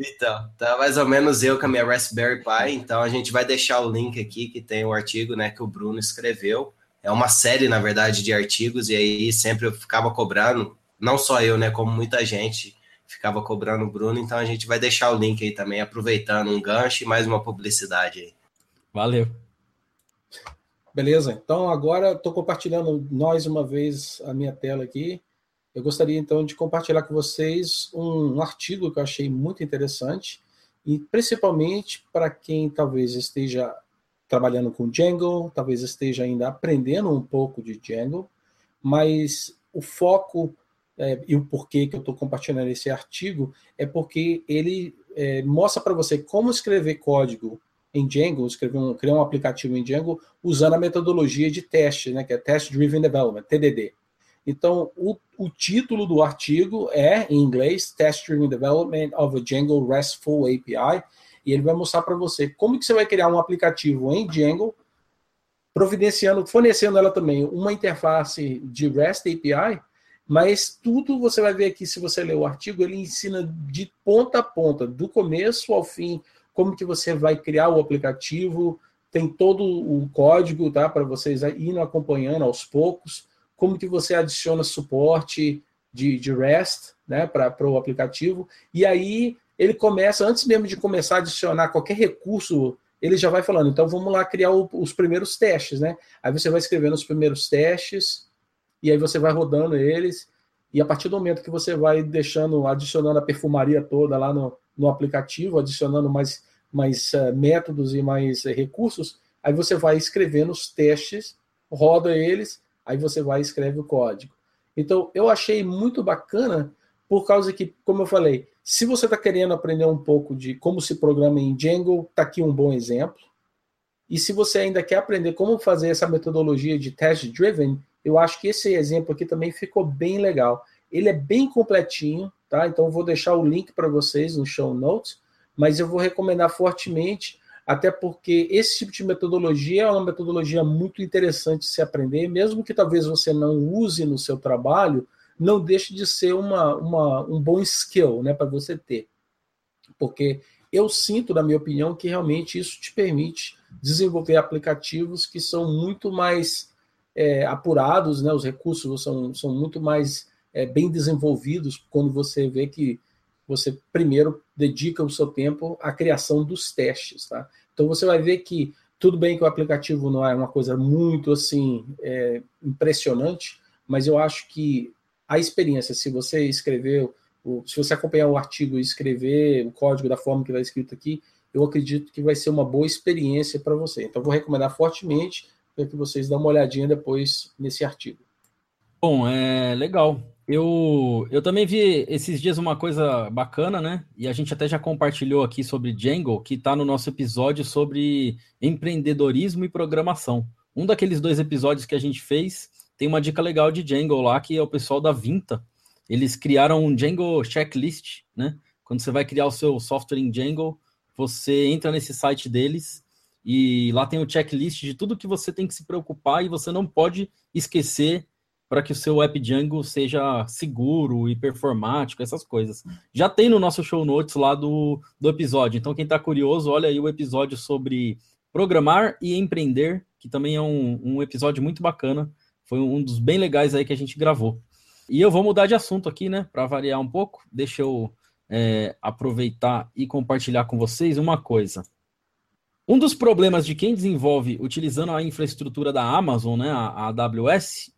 Então, tá mais ou menos eu com a minha Raspberry Pi, então a gente vai deixar o link aqui que tem o artigo, né, que o Bruno escreveu, é uma série, na verdade, de artigos, e aí sempre eu ficava cobrando, não só eu, né, como muita gente ficava cobrando o Bruno, então a gente vai deixar o link aí também, aproveitando um gancho e mais uma publicidade aí. Valeu. Beleza, então agora estou compartilhando mais uma vez a minha tela aqui. Eu gostaria então de compartilhar com vocês um artigo que eu achei muito interessante, e principalmente para quem talvez esteja trabalhando com Django, talvez esteja ainda aprendendo um pouco de Django, mas o foco e o porquê que eu estou compartilhando esse artigo é porque ele mostra para você como escrever código em Django, criar um aplicativo em Django usando a metodologia de teste, né, que é Test Driven Development, TDD. Então, o título do artigo é, em inglês, Test Driven Development of a Django RESTful API, e ele vai mostrar para você como que você vai criar um aplicativo em Django, fornecendo ela também uma interface de REST API, mas tudo você vai ver aqui, se você ler o artigo, ele ensina de ponta a ponta, do começo ao fim, como que você vai criar o aplicativo, tem todo o código, tá, para vocês irem acompanhando aos poucos, como que você adiciona suporte de REST, né, para o aplicativo, e aí ele começa, antes mesmo de começar a adicionar qualquer recurso, ele já vai falando, então vamos lá criar os primeiros testes, né? Aí você vai escrevendo os primeiros testes, e aí você vai rodando eles, e a partir do momento que você vai adicionando a perfumaria toda lá no aplicativo, adicionando mais métodos e mais recursos, aí você vai escrevendo os testes, roda eles, aí você vai e escreve o código. Então, eu achei muito bacana, por causa que, como eu falei, se você está querendo aprender um pouco de como se programa em Django, está aqui um bom exemplo. E se você ainda quer aprender como fazer essa metodologia de test-driven, eu acho que esse exemplo aqui também ficou bem legal. Ele é bem completinho, tá? Então eu vou deixar o link para vocês no show notes, mas eu vou recomendar fortemente, até porque esse tipo de metodologia é uma metodologia muito interessante de se aprender, mesmo que talvez você não use no seu trabalho, não deixe de ser um bom skill, né, para você ter. Porque eu sinto, na minha opinião, que realmente isso te permite desenvolver aplicativos que são muito mais apurados, né, os recursos são muito mais bem desenvolvidos quando você vê que você primeiro dedica o seu tempo à criação dos testes, tá? Então você vai ver que, tudo bem que o aplicativo não é uma coisa muito assim impressionante, mas eu acho que a experiência, se você escrever, se você acompanhar o artigo e escrever o código da forma que vai escrito aqui, eu acredito que vai ser uma boa experiência para você. Então eu vou recomendar fortemente para que vocês dêem uma olhadinha depois nesse artigo. Bom, legal. Eu também vi esses dias uma coisa bacana, né? E a gente até já compartilhou aqui sobre Django, que está no nosso episódio sobre empreendedorismo e programação. Um daqueles dois episódios que a gente fez tem uma dica legal de Django lá, que é o pessoal da Vinta. Eles criaram um Django checklist, né? Quando você vai criar o seu software em Django, você entra nesse site deles e lá tem o checklist de tudo que você tem que se preocupar e você não pode esquecer para que o seu app Django seja seguro e performático, essas coisas. Já tem no nosso show notes lá do episódio. Então, quem está curioso, olha aí o episódio sobre programar e empreender, que também é um episódio muito bacana. Foi um dos bem legais aí que a gente gravou. E eu vou mudar de assunto aqui, né? Para variar um pouco. Deixa eu aproveitar e compartilhar com vocês uma coisa. Um dos problemas de quem desenvolve utilizando a infraestrutura da Amazon, né, a AWS,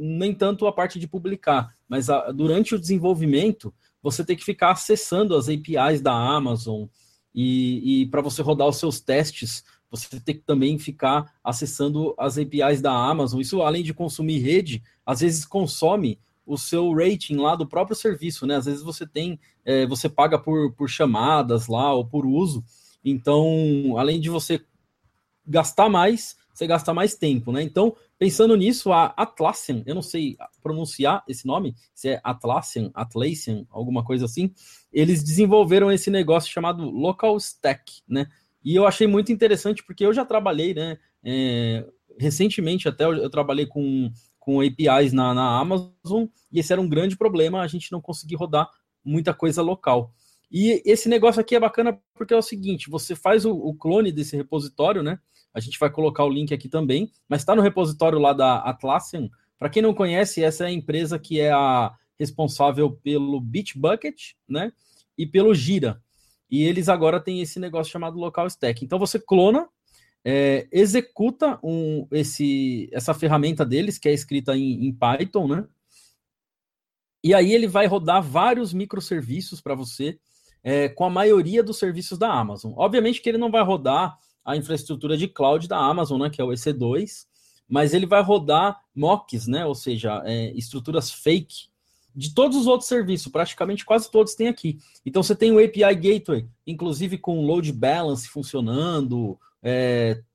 nem tanto a parte de publicar, mas durante o desenvolvimento, você tem que ficar acessando as APIs da Amazon e para você rodar os seus testes, você tem que também ficar acessando as APIs da Amazon. Isso, além de consumir rede, às vezes consome o seu rating lá do próprio serviço, né? Às vezes você paga por chamadas lá ou por uso. Então, além de você gasta mais tempo, né? Então, pensando nisso, a Atlassian, eu não sei pronunciar esse nome, se é Atlassian, alguma coisa assim, eles desenvolveram esse negócio chamado LocalStack, né? E eu achei muito interessante, porque eu já trabalhei, né? Recentemente até eu trabalhei com APIs na Amazon, e esse era um grande problema, a gente não conseguia rodar muita coisa local. E esse negócio aqui é bacana porque é o seguinte, você faz o clone desse repositório, né? A gente vai colocar o link aqui também, mas está no repositório lá da Atlassian. Para quem não conhece, essa é a empresa que é a responsável pelo Bitbucket, né? E pelo Jira. E eles agora têm esse negócio chamado LocalStack. Então você clona, executa essa ferramenta deles, que é escrita em Python, né? E aí ele vai rodar vários microserviços para você, com a maioria dos serviços da Amazon. Obviamente que ele não vai rodar a infraestrutura de cloud da Amazon, né, que é o EC2, mas ele vai rodar mocks, né, ou seja, estruturas fake, de todos os outros serviços, praticamente quase todos tem aqui. Então você tem o API Gateway, inclusive com load balance funcionando,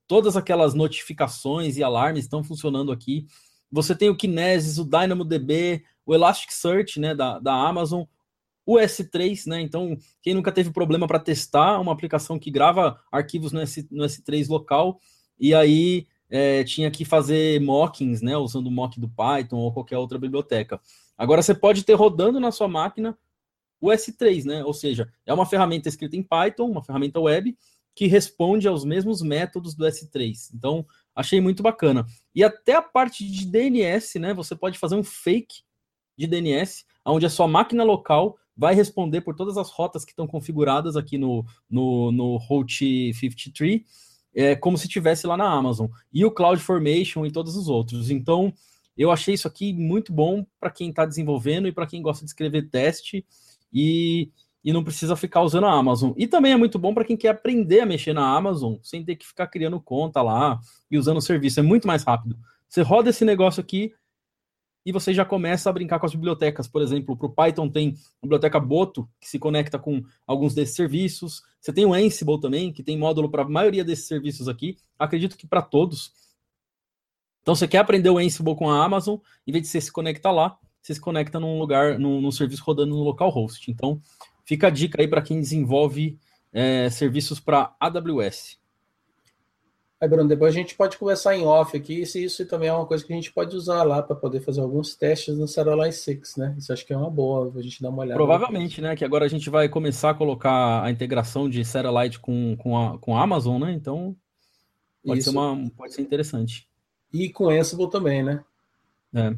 todas aquelas notificações e alarmes estão funcionando aqui. Você tem o Kinesis, o DynamoDB, o Elasticsearch, né, da Amazon, o S3, né? Então, quem nunca teve problema para testar uma aplicação que grava arquivos no S3 local, e aí tinha que fazer mockings, né? Usando o mock do Python ou qualquer outra biblioteca. Agora, você pode ter rodando na sua máquina o S3, né? Ou seja, é uma ferramenta escrita em Python, uma ferramenta web, que responde aos mesmos métodos do S3. Então, achei muito bacana. E até a parte de DNS, né? Você pode fazer um fake de DNS, onde a sua máquina local vai responder por todas as rotas que estão configuradas aqui no Route 53, como se estivesse lá na Amazon. E o CloudFormation e todos os outros. Então, eu achei isso aqui muito bom para quem está desenvolvendo e para quem gosta de escrever teste e não precisa ficar usando a Amazon. E também é muito bom para quem quer aprender a mexer na Amazon sem ter que ficar criando conta lá e usando o serviço. É muito mais rápido. Você roda esse negócio aqui, e você já começa a brincar com as bibliotecas. Por exemplo, para o Python tem a biblioteca Boto, que se conecta com alguns desses serviços. Você tem o Ansible também, que tem módulo para a maioria desses serviços aqui. Acredito que para todos. Então, você quer aprender o Ansible com a Amazon, em vez de você se conectar lá, você se conecta num lugar, num serviço rodando no localhost. Então, fica a dica aí para quem desenvolve serviços para AWS. Aí, Bruno, depois a gente pode conversar em off aqui, se isso também é uma coisa que a gente pode usar lá para poder fazer alguns testes no Serverless 6, né? Isso acho que é uma boa, a gente dá uma olhada. Provavelmente, né? Que agora a gente vai começar a colocar a integração de Serverless com a Amazon, né? Então, pode ser interessante. E com Ansible também, né? É.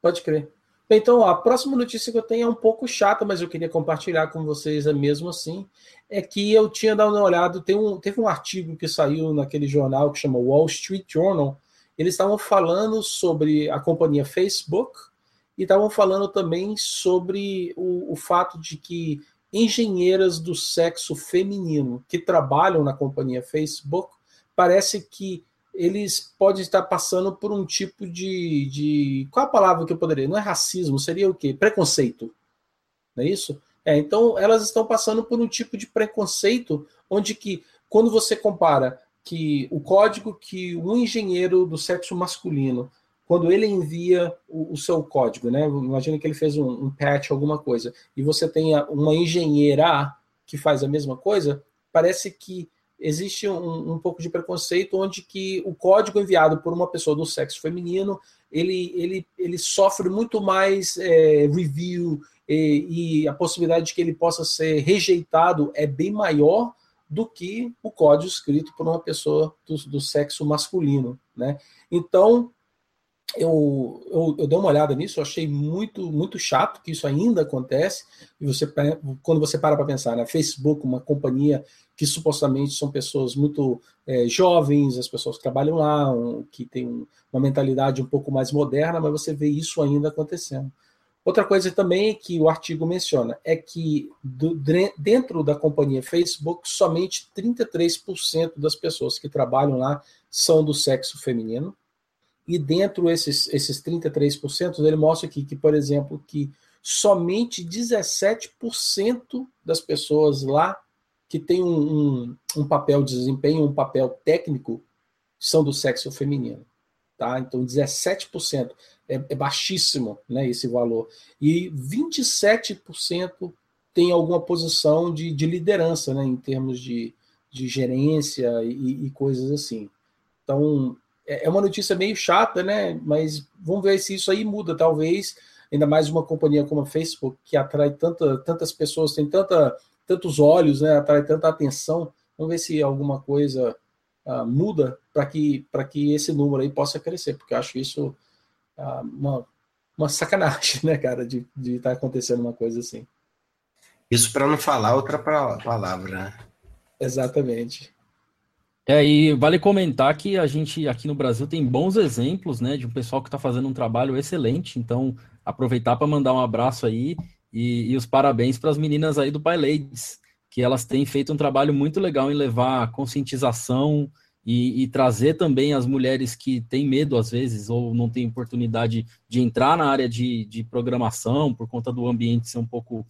Pode crer. Então, a próxima notícia que eu tenho é um pouco chata, mas eu queria compartilhar com vocês mesmo assim, é que eu tinha dado uma olhada, teve um artigo que saiu naquele jornal que chama Wall Street Journal, eles estavam falando sobre a companhia Facebook e estavam falando também sobre o fato de que engenheiras do sexo feminino que trabalham na companhia Facebook, parece que eles podem estar passando por um tipo de... Qual a palavra que eu poderia... Não é racismo, seria o quê? Preconceito. Não é isso? Então, elas estão passando por um tipo de preconceito, onde que, quando você compara que o código que um engenheiro do sexo masculino, quando ele envia o seu código, né? Imagina que ele fez um patch, alguma coisa, e você tem uma engenheira que faz a mesma coisa, parece que existe um pouco de preconceito onde que o código enviado por uma pessoa do sexo feminino, ele sofre muito mais review e a possibilidade de que ele possa ser rejeitado é bem maior do que o código escrito por uma pessoa do sexo masculino, né? Então, eu dei uma olhada nisso, eu achei muito, muito chato que isso ainda acontece, e quando você para pensar, né? Facebook, uma companhia que supostamente são pessoas muito jovens, as pessoas que trabalham lá, que tem uma mentalidade um pouco mais moderna, mas você vê isso ainda acontecendo. Outra coisa também que o artigo menciona é que dentro da companhia Facebook, somente 33% das pessoas que trabalham lá são do sexo feminino. E dentro desses 33%, ele mostra aqui que, por exemplo, que somente 17% das pessoas lá que tem um papel de desempenho, um papel técnico, são do sexo feminino. Tá? Então, 17% é baixíssimo, né, esse valor. E 27% tem alguma posição de liderança, né, em termos de gerência e coisas assim. Então... É uma notícia meio chata, né? Mas vamos ver se isso aí muda, talvez. Ainda mais uma companhia como a Facebook, que atrai tantas pessoas, tem tantos olhos, né? Atrai tanta atenção. Vamos ver se alguma coisa muda para que esse número aí possa crescer, porque eu acho isso uma sacanagem, né, cara? De estar acontecendo uma coisa assim. Isso para não falar outra palavra, né? Exatamente. É, e vale comentar que a gente aqui no Brasil tem bons exemplos, né, de um pessoal que está fazendo um trabalho excelente, então aproveitar para mandar um abraço aí e os parabéns para as meninas aí do PyLadies, que elas têm feito um trabalho muito legal em levar conscientização e trazer também as mulheres que têm medo às vezes ou não têm oportunidade de entrar na área de programação por conta do ambiente ser um pouco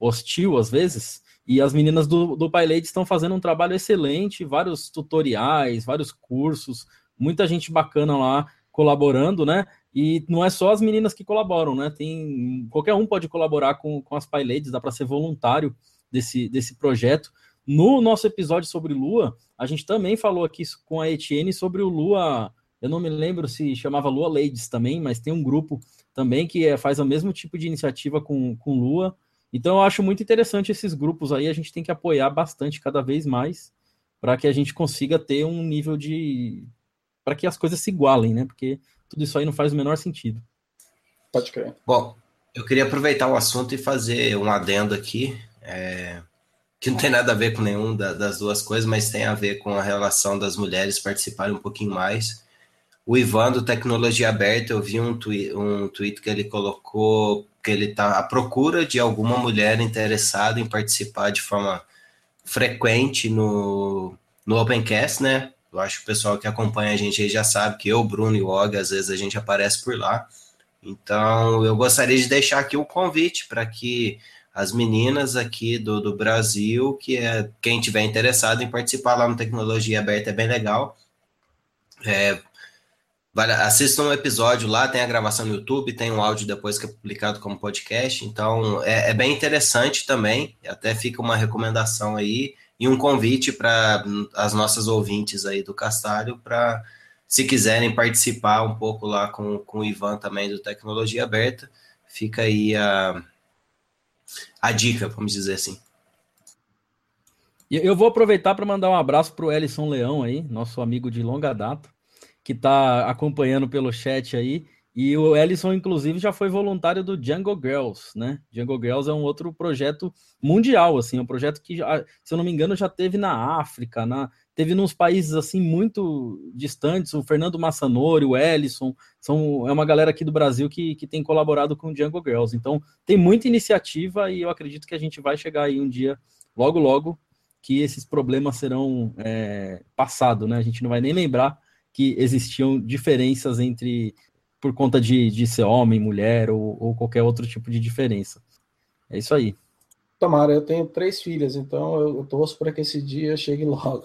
hostil às vezes. E as meninas do PyLadies estão fazendo um trabalho excelente, vários tutoriais, vários cursos, muita gente bacana lá colaborando, né? E não é só as meninas que colaboram, né? Tem, qualquer um pode colaborar com as PyLadies, dá para ser voluntário desse projeto. No nosso episódio sobre Lua, a gente também falou aqui com a Etienne sobre o Lua, eu não me lembro se chamava Lua Ladies também, mas tem um grupo também que faz o mesmo tipo de iniciativa com Lua. Então, eu acho muito interessante esses grupos aí, a gente tem que apoiar bastante cada vez mais para que a gente consiga ter um nível de... para que as coisas se igualem, né? Porque tudo isso aí não faz o menor sentido. Pode crer. Bom, eu queria aproveitar o assunto e fazer um adendo aqui, que não tem nada a ver com nenhuma das duas coisas, mas tem a ver com a relação das mulheres participarem um pouquinho mais. O Ivan, do Tecnologia Aberta, eu vi um tweet que ele colocou que ele está à procura de alguma mulher interessada em participar de forma frequente no Opencast, né? Eu acho que o pessoal que acompanha a gente aí já sabe que eu, Bruno e o Og, às vezes a gente aparece por lá. Então, eu gostaria de deixar aqui um convite para que as meninas aqui do Brasil, que quem tiver interessado em participar lá no Tecnologia Aberta, é bem legal. Assistam um episódio lá, tem a gravação no YouTube, tem um áudio depois que é publicado como podcast, então é bem interessante também, até fica uma recomendação aí e um convite para as nossas ouvintes aí do Castalho, para se quiserem participar um pouco lá com o Ivan também do Tecnologia Aberta, fica aí a dica, vamos dizer assim. Eu vou aproveitar para mandar um abraço para o Elison Leão aí, nosso amigo de longa data, que está acompanhando pelo chat aí, e o Elison, inclusive, já foi voluntário do Django Girls, né? Django Girls é um outro projeto mundial, assim, é um projeto que, se eu não me engano, já teve na África, teve nos países, assim, muito distantes, o Fernando Massanori, o Elison, é uma galera aqui do Brasil que tem colaborado com o Django Girls, então tem muita iniciativa e eu acredito que a gente vai chegar aí um dia, logo, logo, que esses problemas serão passados, né? A gente não vai nem lembrar que existiam diferenças por conta de ser homem, mulher ou qualquer outro tipo de diferença. É isso aí. Tomara, eu tenho 3 filhas, então eu torço para que esse dia chegue logo.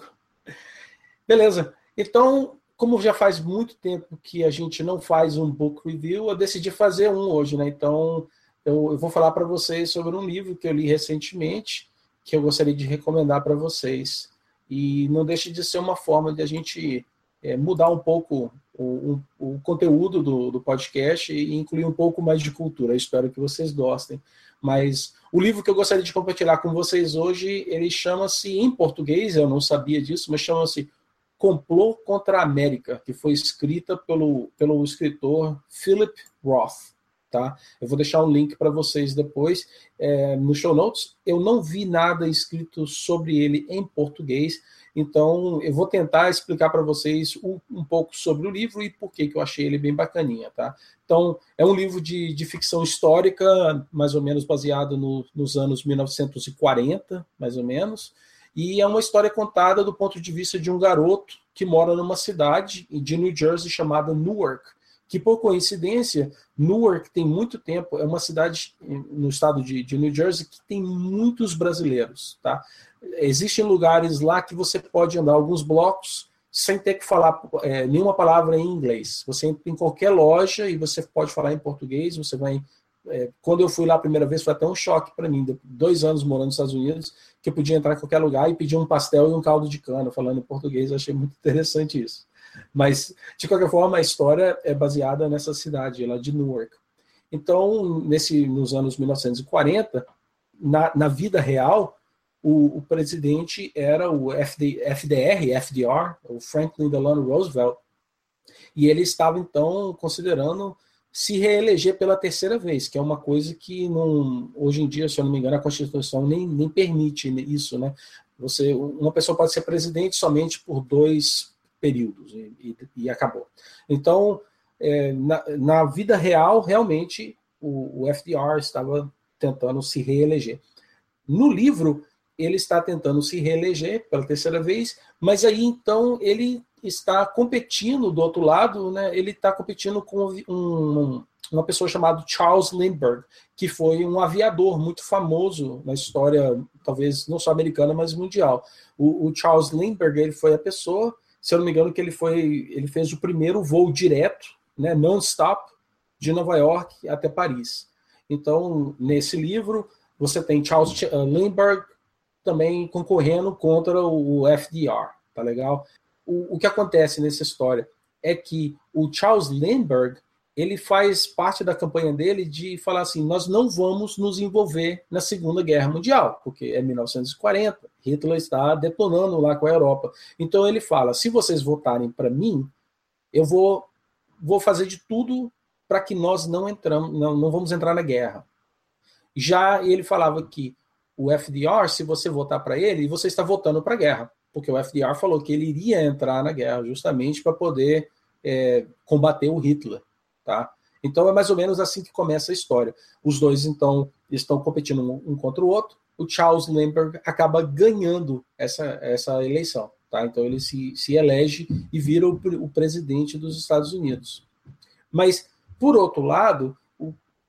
Beleza. Então, como já faz muito tempo que a gente não faz um book review, eu decidi fazer um hoje, né? Então, eu vou falar para vocês sobre um livro que eu li recentemente, que eu gostaria de recomendar para vocês. E não deixe de ser uma forma de a gente... mudar um pouco o conteúdo do podcast e incluir um pouco mais de cultura. Eu espero que vocês gostem. Mas o livro que eu gostaria de compartilhar com vocês hoje, ele chama-se, em português, eu não sabia disso, mas chama-se Complô contra a América, que foi escrita pelo escritor Philip Roth. Tá? Eu vou deixar um link para vocês depois no show notes. Eu não vi nada escrito sobre ele em português, então eu vou tentar explicar para vocês um pouco sobre o livro e por que eu achei ele bem bacaninha. Tá? Então, é um livro de ficção histórica, mais ou menos baseado nos anos 1940, mais ou menos, e é uma história contada do ponto de vista de um garoto que mora numa cidade de New Jersey chamada Newark, que, por coincidência, Newark tem muito tempo, é uma cidade no estado de New Jersey que tem muitos brasileiros, tá? Existem lugares lá que você pode andar alguns blocos sem ter que falar nenhuma palavra em inglês. Você entra em qualquer loja e você pode falar em português, você vai... Quando eu fui lá a primeira vez, foi até um choque para mim, 2 anos morando nos Estados Unidos, que eu podia entrar em qualquer lugar e pedir um pastel e um caldo de cana, falando em português, eu achei muito interessante isso. Mas, de qualquer forma, a história é baseada nessa cidade, lá de Newark. Então, nos anos 1940, na vida real, o presidente era o FDR, o Franklin Delano Roosevelt, e ele estava, então, considerando se reeleger pela 3ª vez, que é uma coisa que hoje em dia, se eu não me engano, a Constituição nem permite isso, né? Uma pessoa pode ser presidente somente por 2 períodos e acabou. Então, na vida real, realmente, o FDR estava tentando se reeleger. No livro, ele está tentando se reeleger pela 3ª vez, mas aí, então, ele está competindo do outro lado, né? Ele está competindo com uma pessoa chamada Charles Lindbergh, que foi um aviador muito famoso na história, talvez não só americana, mas mundial. O Charles Lindbergh, ele foi a pessoa, se eu não me engano, que ele fez o primeiro voo direto, né, non-stop, de Nova York até Paris. Então, nesse livro, você tem Charles Lindbergh também concorrendo contra o FDR, tá legal? O que acontece nessa história é que o Charles Lindbergh, ele faz parte da campanha dele de falar assim, nós não vamos nos envolver na Segunda Guerra Mundial, porque é 1940, Hitler está detonando lá com a Europa. Então ele fala, se vocês votarem para mim, eu vou fazer de tudo para que nós não vamos entrar na guerra. Já ele falava que o FDR, se você votar para ele, você está votando para a guerra, porque o FDR falou que ele iria entrar na guerra justamente para poder combater o Hitler. Tá? Então é mais ou menos assim que começa a história. Os dois, então, estão competindo um contra o outro. O Charles Lindbergh acaba ganhando essa eleição. Tá? Então ele se elege e vira o presidente dos Estados Unidos. Mas, por outro lado,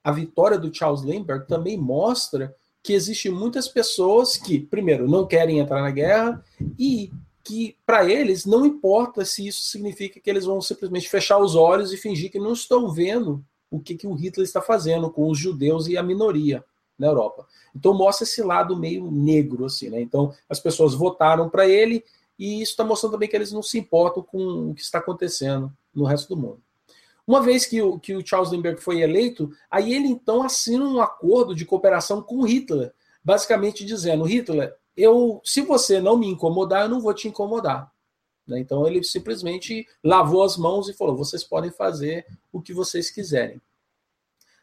a vitória do Charles Lindbergh também mostra que existem muitas pessoas que, primeiro, não querem entrar na guerra e que, para eles, não importa se isso significa que eles vão simplesmente fechar os olhos e fingir que não estão vendo o que o Hitler está fazendo com os judeus e a minoria na Europa. Então, mostra esse lado meio negro, assim, né? Então, as pessoas votaram para ele e isso está mostrando também que eles não se importam com o que está acontecendo no resto do mundo. Uma vez que o Charles Lindbergh foi eleito, aí ele, então, assina um acordo de cooperação com o Hitler, basicamente dizendo, Hitler, se você não me incomodar, eu não vou te incomodar. Né? Então, ele simplesmente lavou as mãos e falou, vocês podem fazer o que vocês quiserem.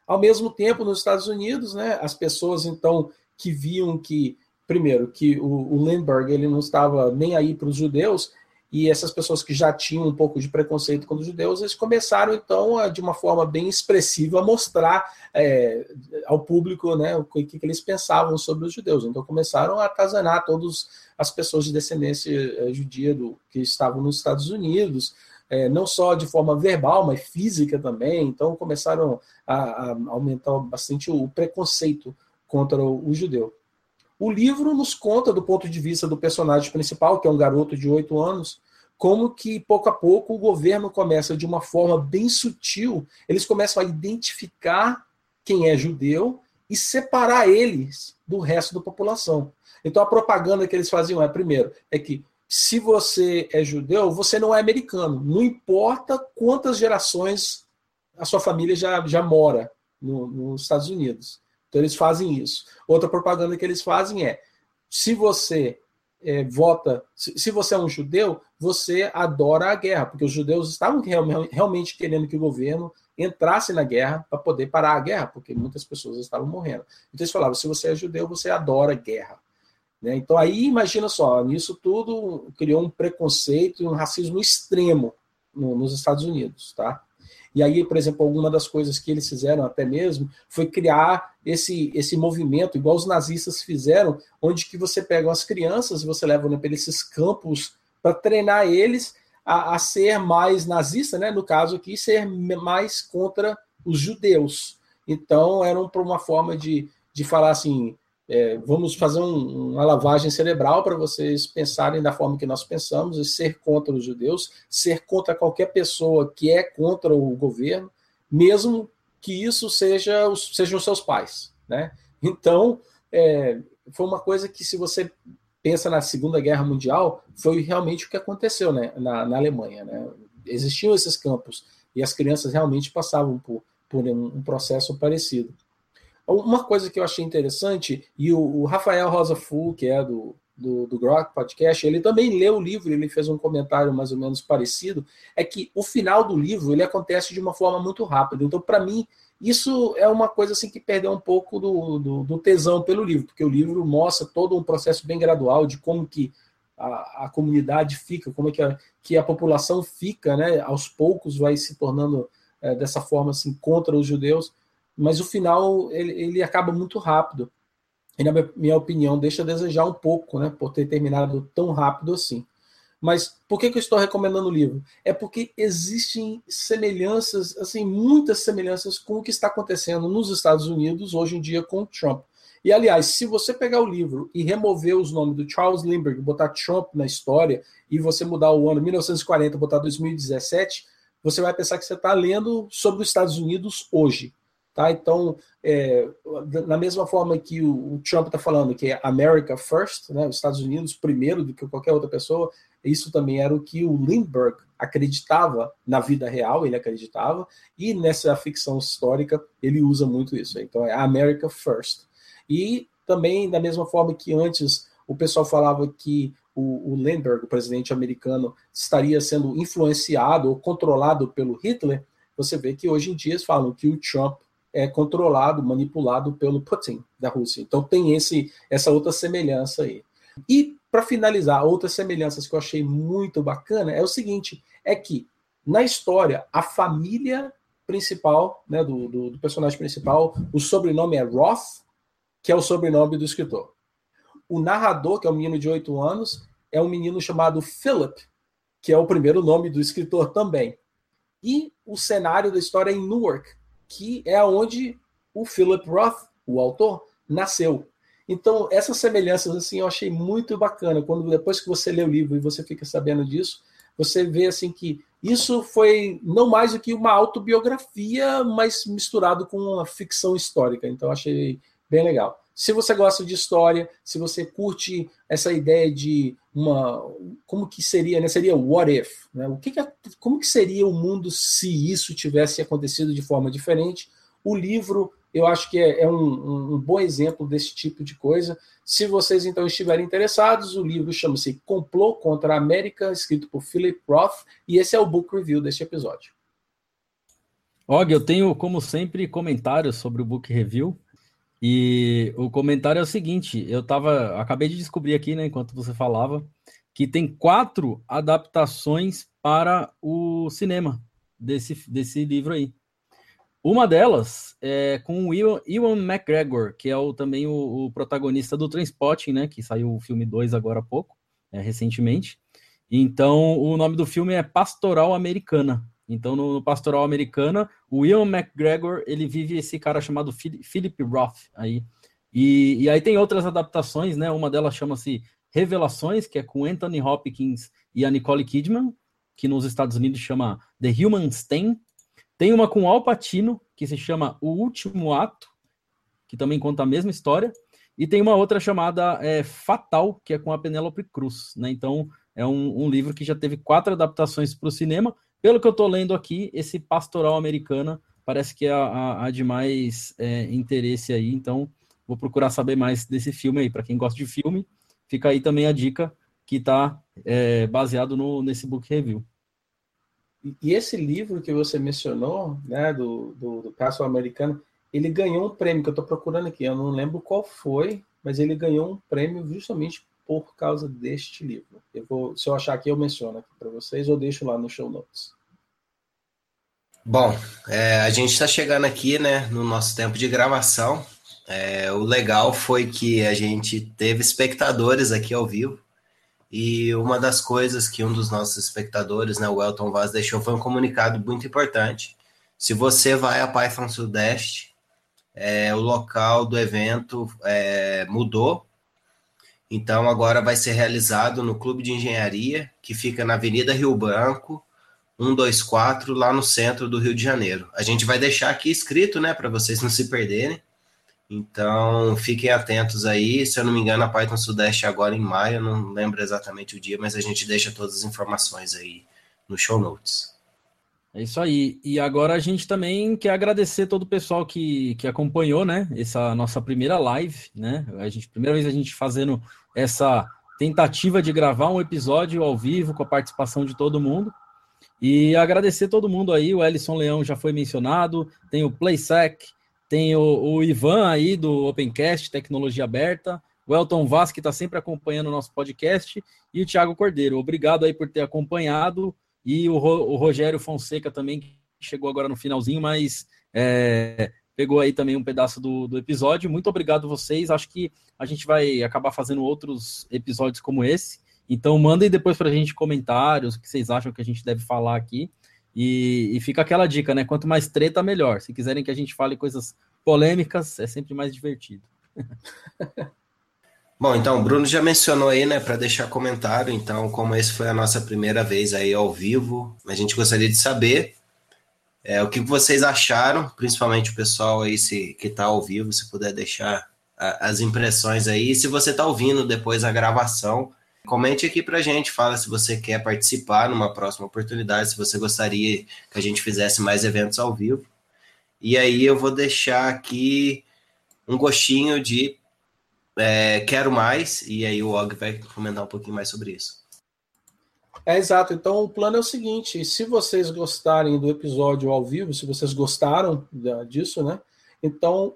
Ao mesmo tempo, nos Estados Unidos, né, as pessoas, então, que viam que, primeiro, que o Lindbergh ele não estava nem aí para os judeus, e essas pessoas que já tinham um pouco de preconceito contra os judeus, eles começaram, então, de uma forma bem expressiva, a mostrar ao público, né, o que eles pensavam sobre os judeus. Então, começaram a atazanar todas as pessoas de descendência judia que estavam nos Estados Unidos, não só de forma verbal, mas física também. Então, começaram a aumentar bastante o preconceito contra o judeu. O livro nos conta, do ponto de vista do personagem principal, que é um garoto de 8 anos, como que, pouco a pouco, o governo começa, de uma forma bem sutil, eles começam a identificar quem é judeu e separar eles do resto da população. Então, a propaganda que eles faziam primeiro, é que se você é judeu, você não é americano. Não importa quantas gerações a sua família já mora nos Estados Unidos. Então, eles fazem isso. Outra propaganda que eles fazem é, se você vota, se você é um judeu, você adora a guerra, porque os judeus estavam realmente querendo que o governo entrasse na guerra para poder parar a guerra, porque muitas pessoas estavam morrendo. Então, eles falavam, se você é judeu, você adora a guerra. Né? Então, aí, imagina só, nisso tudo criou um preconceito e um racismo extremo nos Estados Unidos, tá? E aí, por exemplo, alguma das coisas que eles fizeram até mesmo foi criar esse movimento, igual os nazistas fizeram, onde que você pega as crianças e você leva para esses campos para treinar eles a ser mais nazista, né? No caso aqui, ser mais contra os judeus. Então, era uma forma de falar assim, vamos fazer uma lavagem cerebral para vocês pensarem da forma que nós pensamos, e ser contra os judeus, ser contra qualquer pessoa que é contra o governo, mesmo que isso sejam seus pais. Né? Então, foi uma coisa que, se você pensa na Segunda Guerra Mundial, foi realmente o que aconteceu, né, na Alemanha. Né? Existiam esses campos, e as crianças realmente passavam por um processo parecido. Uma coisa que eu achei interessante, e o Rafael Rosa Fu, que é do do Grok Podcast, ele também leu o livro, ele fez um comentário mais ou menos parecido, é que o final do livro ele acontece de uma forma muito rápida. Então, para mim, isso é uma coisa assim que perdeu um pouco do tesão pelo livro, porque o livro mostra todo um processo bem gradual de como que a comunidade fica, como é que a população fica, né? Aos poucos vai se tornando dessa forma assim, contra os judeus, mas o final ele acaba muito rápido. E, na minha opinião, deixa a desejar um pouco, né, por ter terminado tão rápido assim. Mas por que eu estou recomendando o livro? É porque existem semelhanças, assim, muitas semelhanças com o que está acontecendo nos Estados Unidos hoje em dia com o Trump. E, aliás, se você pegar o livro e remover os nomes do Charles Lindbergh, botar Trump na história, e você mudar o ano 1940, botar 2017, você vai pensar que você está lendo sobre os Estados Unidos hoje. Tá? Então, na mesma forma que o Trump está falando, que é America First, né, os Estados Unidos primeiro do que qualquer outra pessoa, isso também era o que o Lindbergh acreditava na vida real, ele acreditava, e nessa ficção histórica ele usa muito isso. Então, é America First. E também, da mesma forma que antes o pessoal falava que o Lindbergh, o presidente americano, estaria sendo influenciado ou controlado pelo Hitler, você vê que hoje em dia eles falam que o Trump é controlado, manipulado pelo Putin, da Rússia. Então tem essa outra semelhança aí. E, para finalizar, outras semelhanças que eu achei muito bacana é o seguinte, é que, na história, a família principal, né, do personagem principal, o sobrenome é Roth, que é o sobrenome do escritor. O narrador, que é um menino de 8 anos, é um menino chamado Philip, que é o primeiro nome do escritor também. E o cenário da história é em Newark, que é onde o Philip Roth, o autor, nasceu. Então, essas semelhanças, assim, eu achei muito bacana. Depois que você lê o livro e você fica sabendo disso, você vê, assim, que isso foi não mais do que uma autobiografia, mas misturado com uma ficção histórica. Então, eu achei bem legal. Se você gosta de história, se você curte essa ideia de como que seria, né? Seria what if, né? Como que seria o mundo se isso tivesse acontecido de forma diferente? O livro, eu acho que é um bom exemplo desse tipo de coisa. Se vocês, então, estiverem interessados, o livro chama-se Complô contra a América, escrito por Philip Roth, e esse é o book review deste episódio. Og, eu tenho, como sempre, comentários sobre o book review. E o comentário é o seguinte, acabei de descobrir aqui, né, enquanto você falava, que tem 4 adaptações para o cinema desse livro aí. Uma delas é com o Ewan McGregor, que é também o protagonista do Trainspotting, né, que saiu o filme 2 agora há pouco, recentemente. Então, o nome do filme é Pastoral Americana. Então, no Pastoral Americana, o Ewan McGregor, ele vive esse cara chamado Philip Roth aí. E aí tem outras adaptações, né? Uma delas chama-se Revelações, que é com Anthony Hopkins e a Nicole Kidman, que nos Estados Unidos chama The Human Stain. Tem uma com Al Pacino, que se chama O Último Ato, que também conta a mesma história. E tem uma outra chamada Fatal, que é com a Penélope Cruz, né? Então, é um livro que já teve 4 adaptações para o cinema. Pelo que eu estou lendo aqui, esse Pastoral Americana parece que é a de mais interesse aí, então vou procurar saber mais desse filme aí. Para quem gosta de filme, fica aí também a dica que está baseado nesse book review. E esse livro que você mencionou, né, do Pastoral Americana, ele ganhou um prêmio que eu estou procurando aqui, eu não lembro qual foi, mas ele ganhou um prêmio justamente por causa deste livro. Se eu achar aqui, eu menciono aqui para vocês ou deixo lá no show notes. Bom, a gente está chegando aqui, né, no nosso tempo de gravação. O legal foi que a gente teve espectadores aqui ao vivo e uma das coisas que um dos nossos espectadores, né, o Elton Vaz, deixou foi um comunicado muito importante. Se você vai a Python Sudeste, o local do evento mudou. Então, agora vai ser realizado no Clube de Engenharia, que fica na Avenida Rio Branco, 124, lá no centro do Rio de Janeiro. A gente vai deixar aqui escrito, né, para vocês não se perderem. Então, fiquem atentos aí. Se eu não me engano, a Python Sudeste é agora em maio, eu não lembro exatamente o dia, mas a gente deixa todas as informações aí no show notes. É isso aí. E agora a gente também quer agradecer todo o pessoal que acompanhou, né? Essa nossa primeira live, né? Primeira vez a gente fazendo essa tentativa de gravar um episódio ao vivo com a participação de todo mundo. E agradecer todo mundo aí, o Ellison Leão já foi mencionado, tem o PlaySec, tem o Ivan aí do Opencast, Tecnologia Aberta, o Elton Vaz, que está sempre acompanhando o nosso podcast, e o Thiago Cordeiro. Obrigado aí por ter acompanhado, e o Rogério Fonseca também, que chegou agora no finalzinho, mas pegou aí também um pedaço do episódio. Muito obrigado a vocês, acho que a gente vai acabar fazendo outros episódios como esse, então mandem depois para a gente comentários, o que vocês acham que a gente deve falar aqui, e fica aquela dica, né? Quanto mais treta, melhor. Se quiserem que a gente fale coisas polêmicas, é sempre mais divertido. Bom, então, o Bruno já mencionou aí, né, para deixar comentário. Então, como esse foi a nossa primeira vez aí ao vivo, a gente gostaria de saber o que vocês acharam, principalmente o pessoal aí que está ao vivo, se puder deixar as impressões aí. E se você está ouvindo depois a gravação, comente aqui para a gente, fala se você quer participar numa próxima oportunidade, se você gostaria que a gente fizesse mais eventos ao vivo. E aí eu vou deixar aqui um gostinho de... quero mais, e aí o Og vai comentar um pouquinho mais sobre isso. Exato, então o plano é o seguinte: se vocês gostarem do episódio ao vivo, se vocês gostaram disso, né? Então,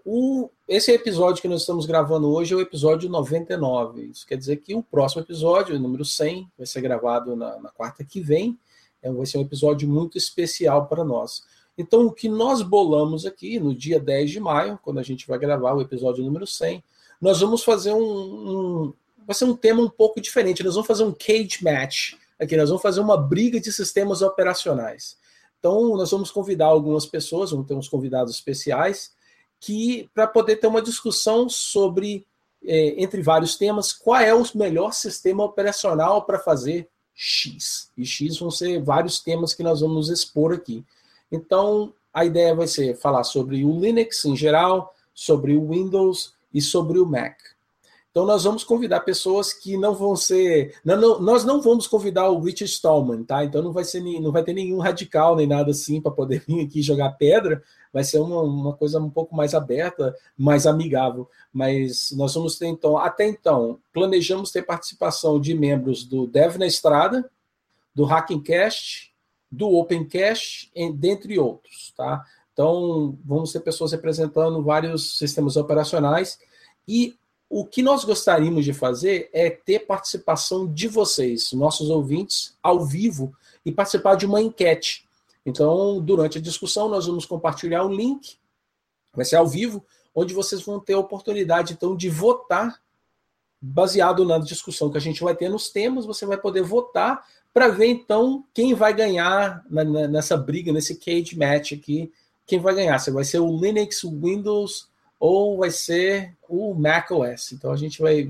esse episódio que nós estamos gravando hoje é o episódio 99. Isso quer dizer que o próximo episódio, número 100, vai ser gravado na quarta que vem. Vai ser um episódio muito especial para nós. Então, o que nós bolamos aqui no dia 10 de maio, quando a gente vai gravar o episódio número 100, nós vamos fazer vai ser um tema um pouco diferente. Nós vamos fazer um cage match aqui. Nós vamos fazer uma briga de sistemas operacionais. Então, nós vamos convidar algumas pessoas, vamos ter uns convidados especiais, para poder ter uma discussão sobre, entre vários temas, qual é o melhor sistema operacional para fazer X. E X vão ser vários temas que nós vamos expor aqui. Então, a ideia vai ser falar sobre o Linux em geral, sobre o Windows e sobre o Mac. Então, nós vamos convidar pessoas que não vão ser... nós não vamos convidar o Richard Stallman, tá? Então, não vai ter nenhum radical, nem nada assim, para poder vir aqui jogar pedra. Vai ser uma coisa um pouco mais aberta, mais amigável. Mas nós vamos ter, então... Até então, planejamos ter participação de membros do Dev na Estrada, do Hackingcast, do Opencast, dentre outros, tá? Então, vamos ter pessoas representando vários sistemas operacionais, e o que nós gostaríamos de fazer é ter participação de vocês, nossos ouvintes, ao vivo, e participar de uma enquete. Então, durante a discussão, nós vamos compartilhar um link, vai ser ao vivo, onde vocês vão ter a oportunidade, então, de votar, baseado na discussão que a gente vai ter nos temas. Você vai poder votar para ver, então, quem vai ganhar nessa briga, nesse cage match aqui. Quem vai ganhar? Se vai ser o Linux, o Windows ou vai ser o macOS? Então, a gente vai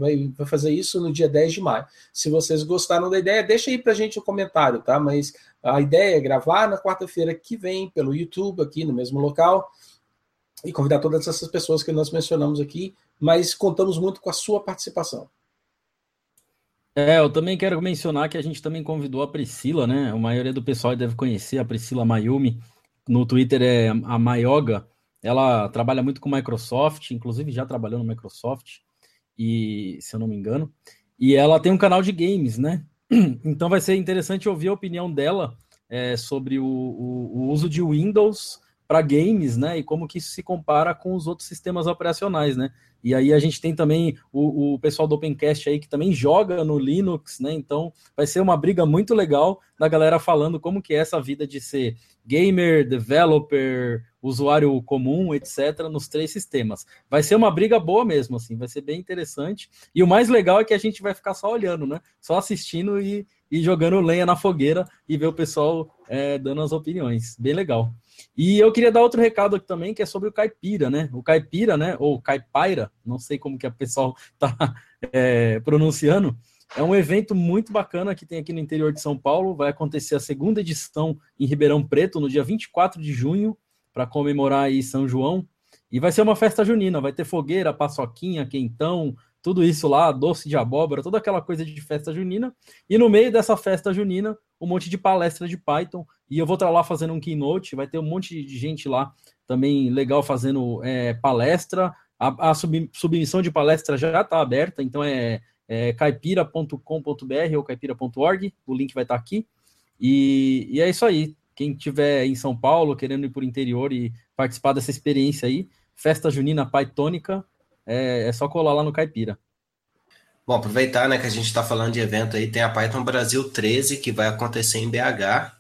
fazer isso no dia 10 de maio. Se vocês gostaram da ideia, deixa aí pra gente um comentário, tá? Mas a ideia é gravar na quarta-feira que vem pelo YouTube, aqui no mesmo local, e convidar todas essas pessoas que nós mencionamos aqui, mas contamos muito com a sua participação. Eu também quero mencionar que a gente também convidou a Priscila, né? A maioria do pessoal deve conhecer a Priscila Mayumi. No Twitter é a Mayoga, ela trabalha muito com Microsoft, inclusive já trabalhou no Microsoft, e, se eu não me engano, e ela tem um canal de games, né? Então vai ser interessante ouvir a opinião dela sobre o uso de Windows para games, né? E como que isso se compara com os outros sistemas operacionais, né? E aí a gente tem também o pessoal do Opencast aí que também joga no Linux, né? Então vai ser uma briga muito legal da galera falando como que é essa vida de ser gamer, developer, usuário comum, etc., nos três sistemas. Vai ser uma briga boa mesmo, assim, vai ser bem interessante. E o mais legal é que a gente vai ficar só olhando, né? Só assistindo e jogando lenha na fogueira e ver o pessoal dando as opiniões. Bem legal. E eu queria dar outro recado aqui também, que é sobre o Caipira, né? O Caipira, né? Ou Caipaira, não sei como que a pessoal tá pronunciando. É um evento muito bacana que tem aqui no interior de São Paulo. Vai acontecer a segunda edição em Ribeirão Preto, no dia 24 de junho, para comemorar aí São João. E vai ser uma festa junina, vai ter fogueira, paçoquinha, quentão, tudo isso lá, doce de abóbora, toda aquela coisa de festa junina. E no meio dessa festa junina, um monte de palestra de Python. E eu vou estar lá fazendo um keynote, vai ter um monte de gente lá também legal fazendo palestra. A submissão de palestra já está aberta, então caipira.com.br ou caipira.org, o link vai estar aqui. E é isso aí. Quem estiver em São Paulo, querendo ir para o interior e participar dessa experiência aí, Festa Junina Pythônica, é só colar lá no Caipira. Bom, aproveitar, né, que a gente está falando de evento aí, tem a Python Brasil 13, que vai acontecer em BH.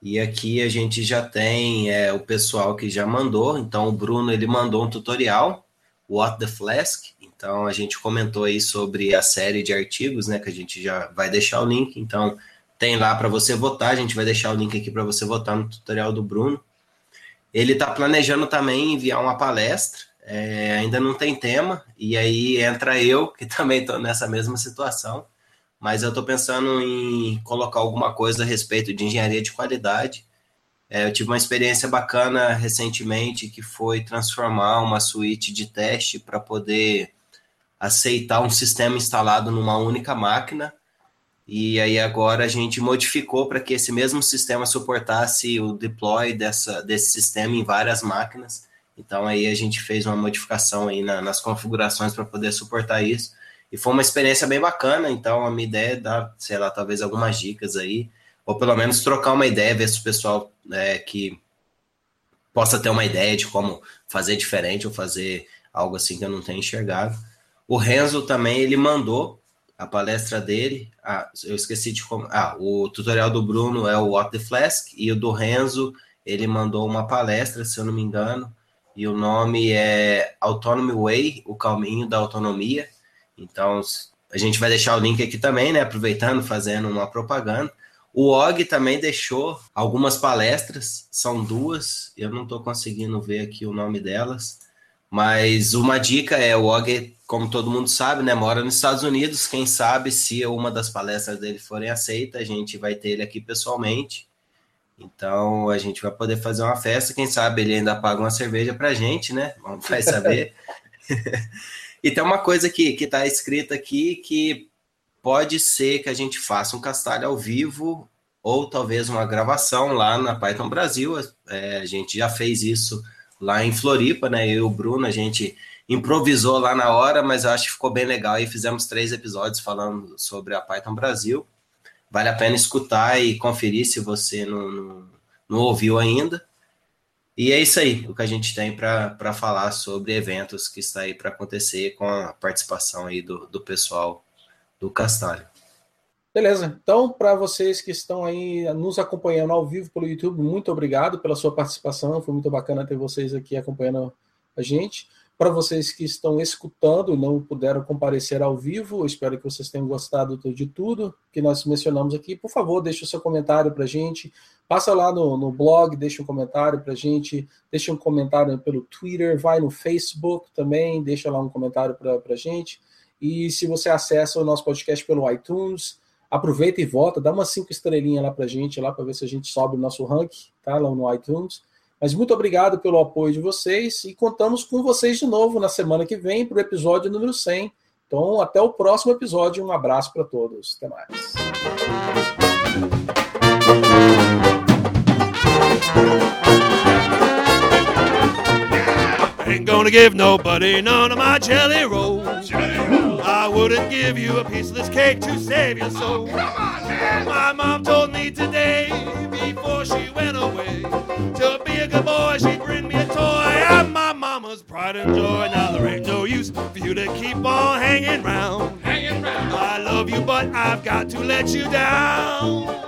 E aqui a gente já tem o pessoal que já mandou. Então, o Bruno, ele mandou um tutorial, What The Flask. Então, a gente comentou aí sobre a série de artigos, né, que a gente já vai deixar o link. Então, tem lá para você votar. A gente vai deixar o link aqui para você votar no tutorial do Bruno. Ele está planejando também enviar uma palestra. Ainda não tem tema. E aí entra eu, que também estou nessa mesma situação. Mas eu estou pensando em colocar alguma coisa a respeito de engenharia de qualidade. Eu tive uma experiência bacana recentemente, que foi transformar uma suíte de teste para poder aceitar um sistema instalado numa única máquina. E aí agora a gente modificou para que esse mesmo sistema suportasse o deploy desse sistema em várias máquinas. Então aí a gente fez uma modificação aí nas configurações para poder suportar isso. E foi uma experiência bem bacana, então a minha ideia é dar, sei lá, talvez algumas dicas aí, ou pelo menos trocar uma ideia, ver se o pessoal que possa ter uma ideia de como fazer diferente ou fazer algo assim que eu não tenho enxergado. O Renzo também, ele mandou a palestra dele, eu esqueci de como... o tutorial do Bruno é o What The Flask, e o do Renzo, ele mandou uma palestra, se eu não me engano, e o nome é Autonomy Way, o caminho da autonomia. Então, a gente vai deixar o link aqui também, né? Aproveitando, fazendo uma propaganda. O Og também deixou algumas palestras, são duas, eu não estou conseguindo ver aqui o nome delas, mas uma dica é, o Og, como todo mundo sabe, né, mora nos Estados Unidos, quem sabe se uma das palestras dele forem aceita, a gente vai ter ele aqui pessoalmente, então a gente vai poder fazer uma festa, quem sabe ele ainda paga uma cerveja pra gente, né? Vai saber... E tem uma coisa que está escrita aqui que pode ser que a gente faça um castalho ao vivo ou talvez uma gravação lá na Python Brasil. A gente já fez isso lá em Floripa, né? Eu e o Bruno, a gente improvisou lá na hora, mas eu acho que ficou bem legal. E fizemos 3 episódios falando sobre a Python Brasil. Vale a pena escutar e conferir se você não ouviu ainda. E é isso aí, o que a gente tem para falar sobre eventos que está aí para acontecer com a participação aí do pessoal do Castalho. Beleza, então para vocês que estão aí nos acompanhando ao vivo pelo YouTube, muito obrigado pela sua participação, foi muito bacana ter vocês aqui acompanhando a gente. Para vocês que estão escutando e não puderam comparecer ao vivo, espero que vocês tenham gostado de tudo que nós mencionamos aqui. Por favor, deixe o seu comentário para a gente. Passa lá no blog, deixa um comentário para a gente. Deixa um comentário pelo Twitter, vai no Facebook também, deixa lá um comentário para a gente. E se você acessa o nosso podcast pelo iTunes, aproveita e volta, dá umas 5 estrelinhas lá para a gente, lá para ver se a gente sobe o nosso ranking, tá? Lá no iTunes. Mas muito obrigado pelo apoio de vocês e contamos com vocês de novo na semana que vem para o episódio número 100. Então, até o próximo episódio. Um abraço para todos. Até mais. I wouldn't give you a piece of this cake to save your soul. Oh, come on, man. My mom told me today, before she went away, to be a good boy, she'd bring me a toy. I'm my mama's pride and joy. Now there ain't no use for you to keep on hanging round. I love you, but I've got to let you down.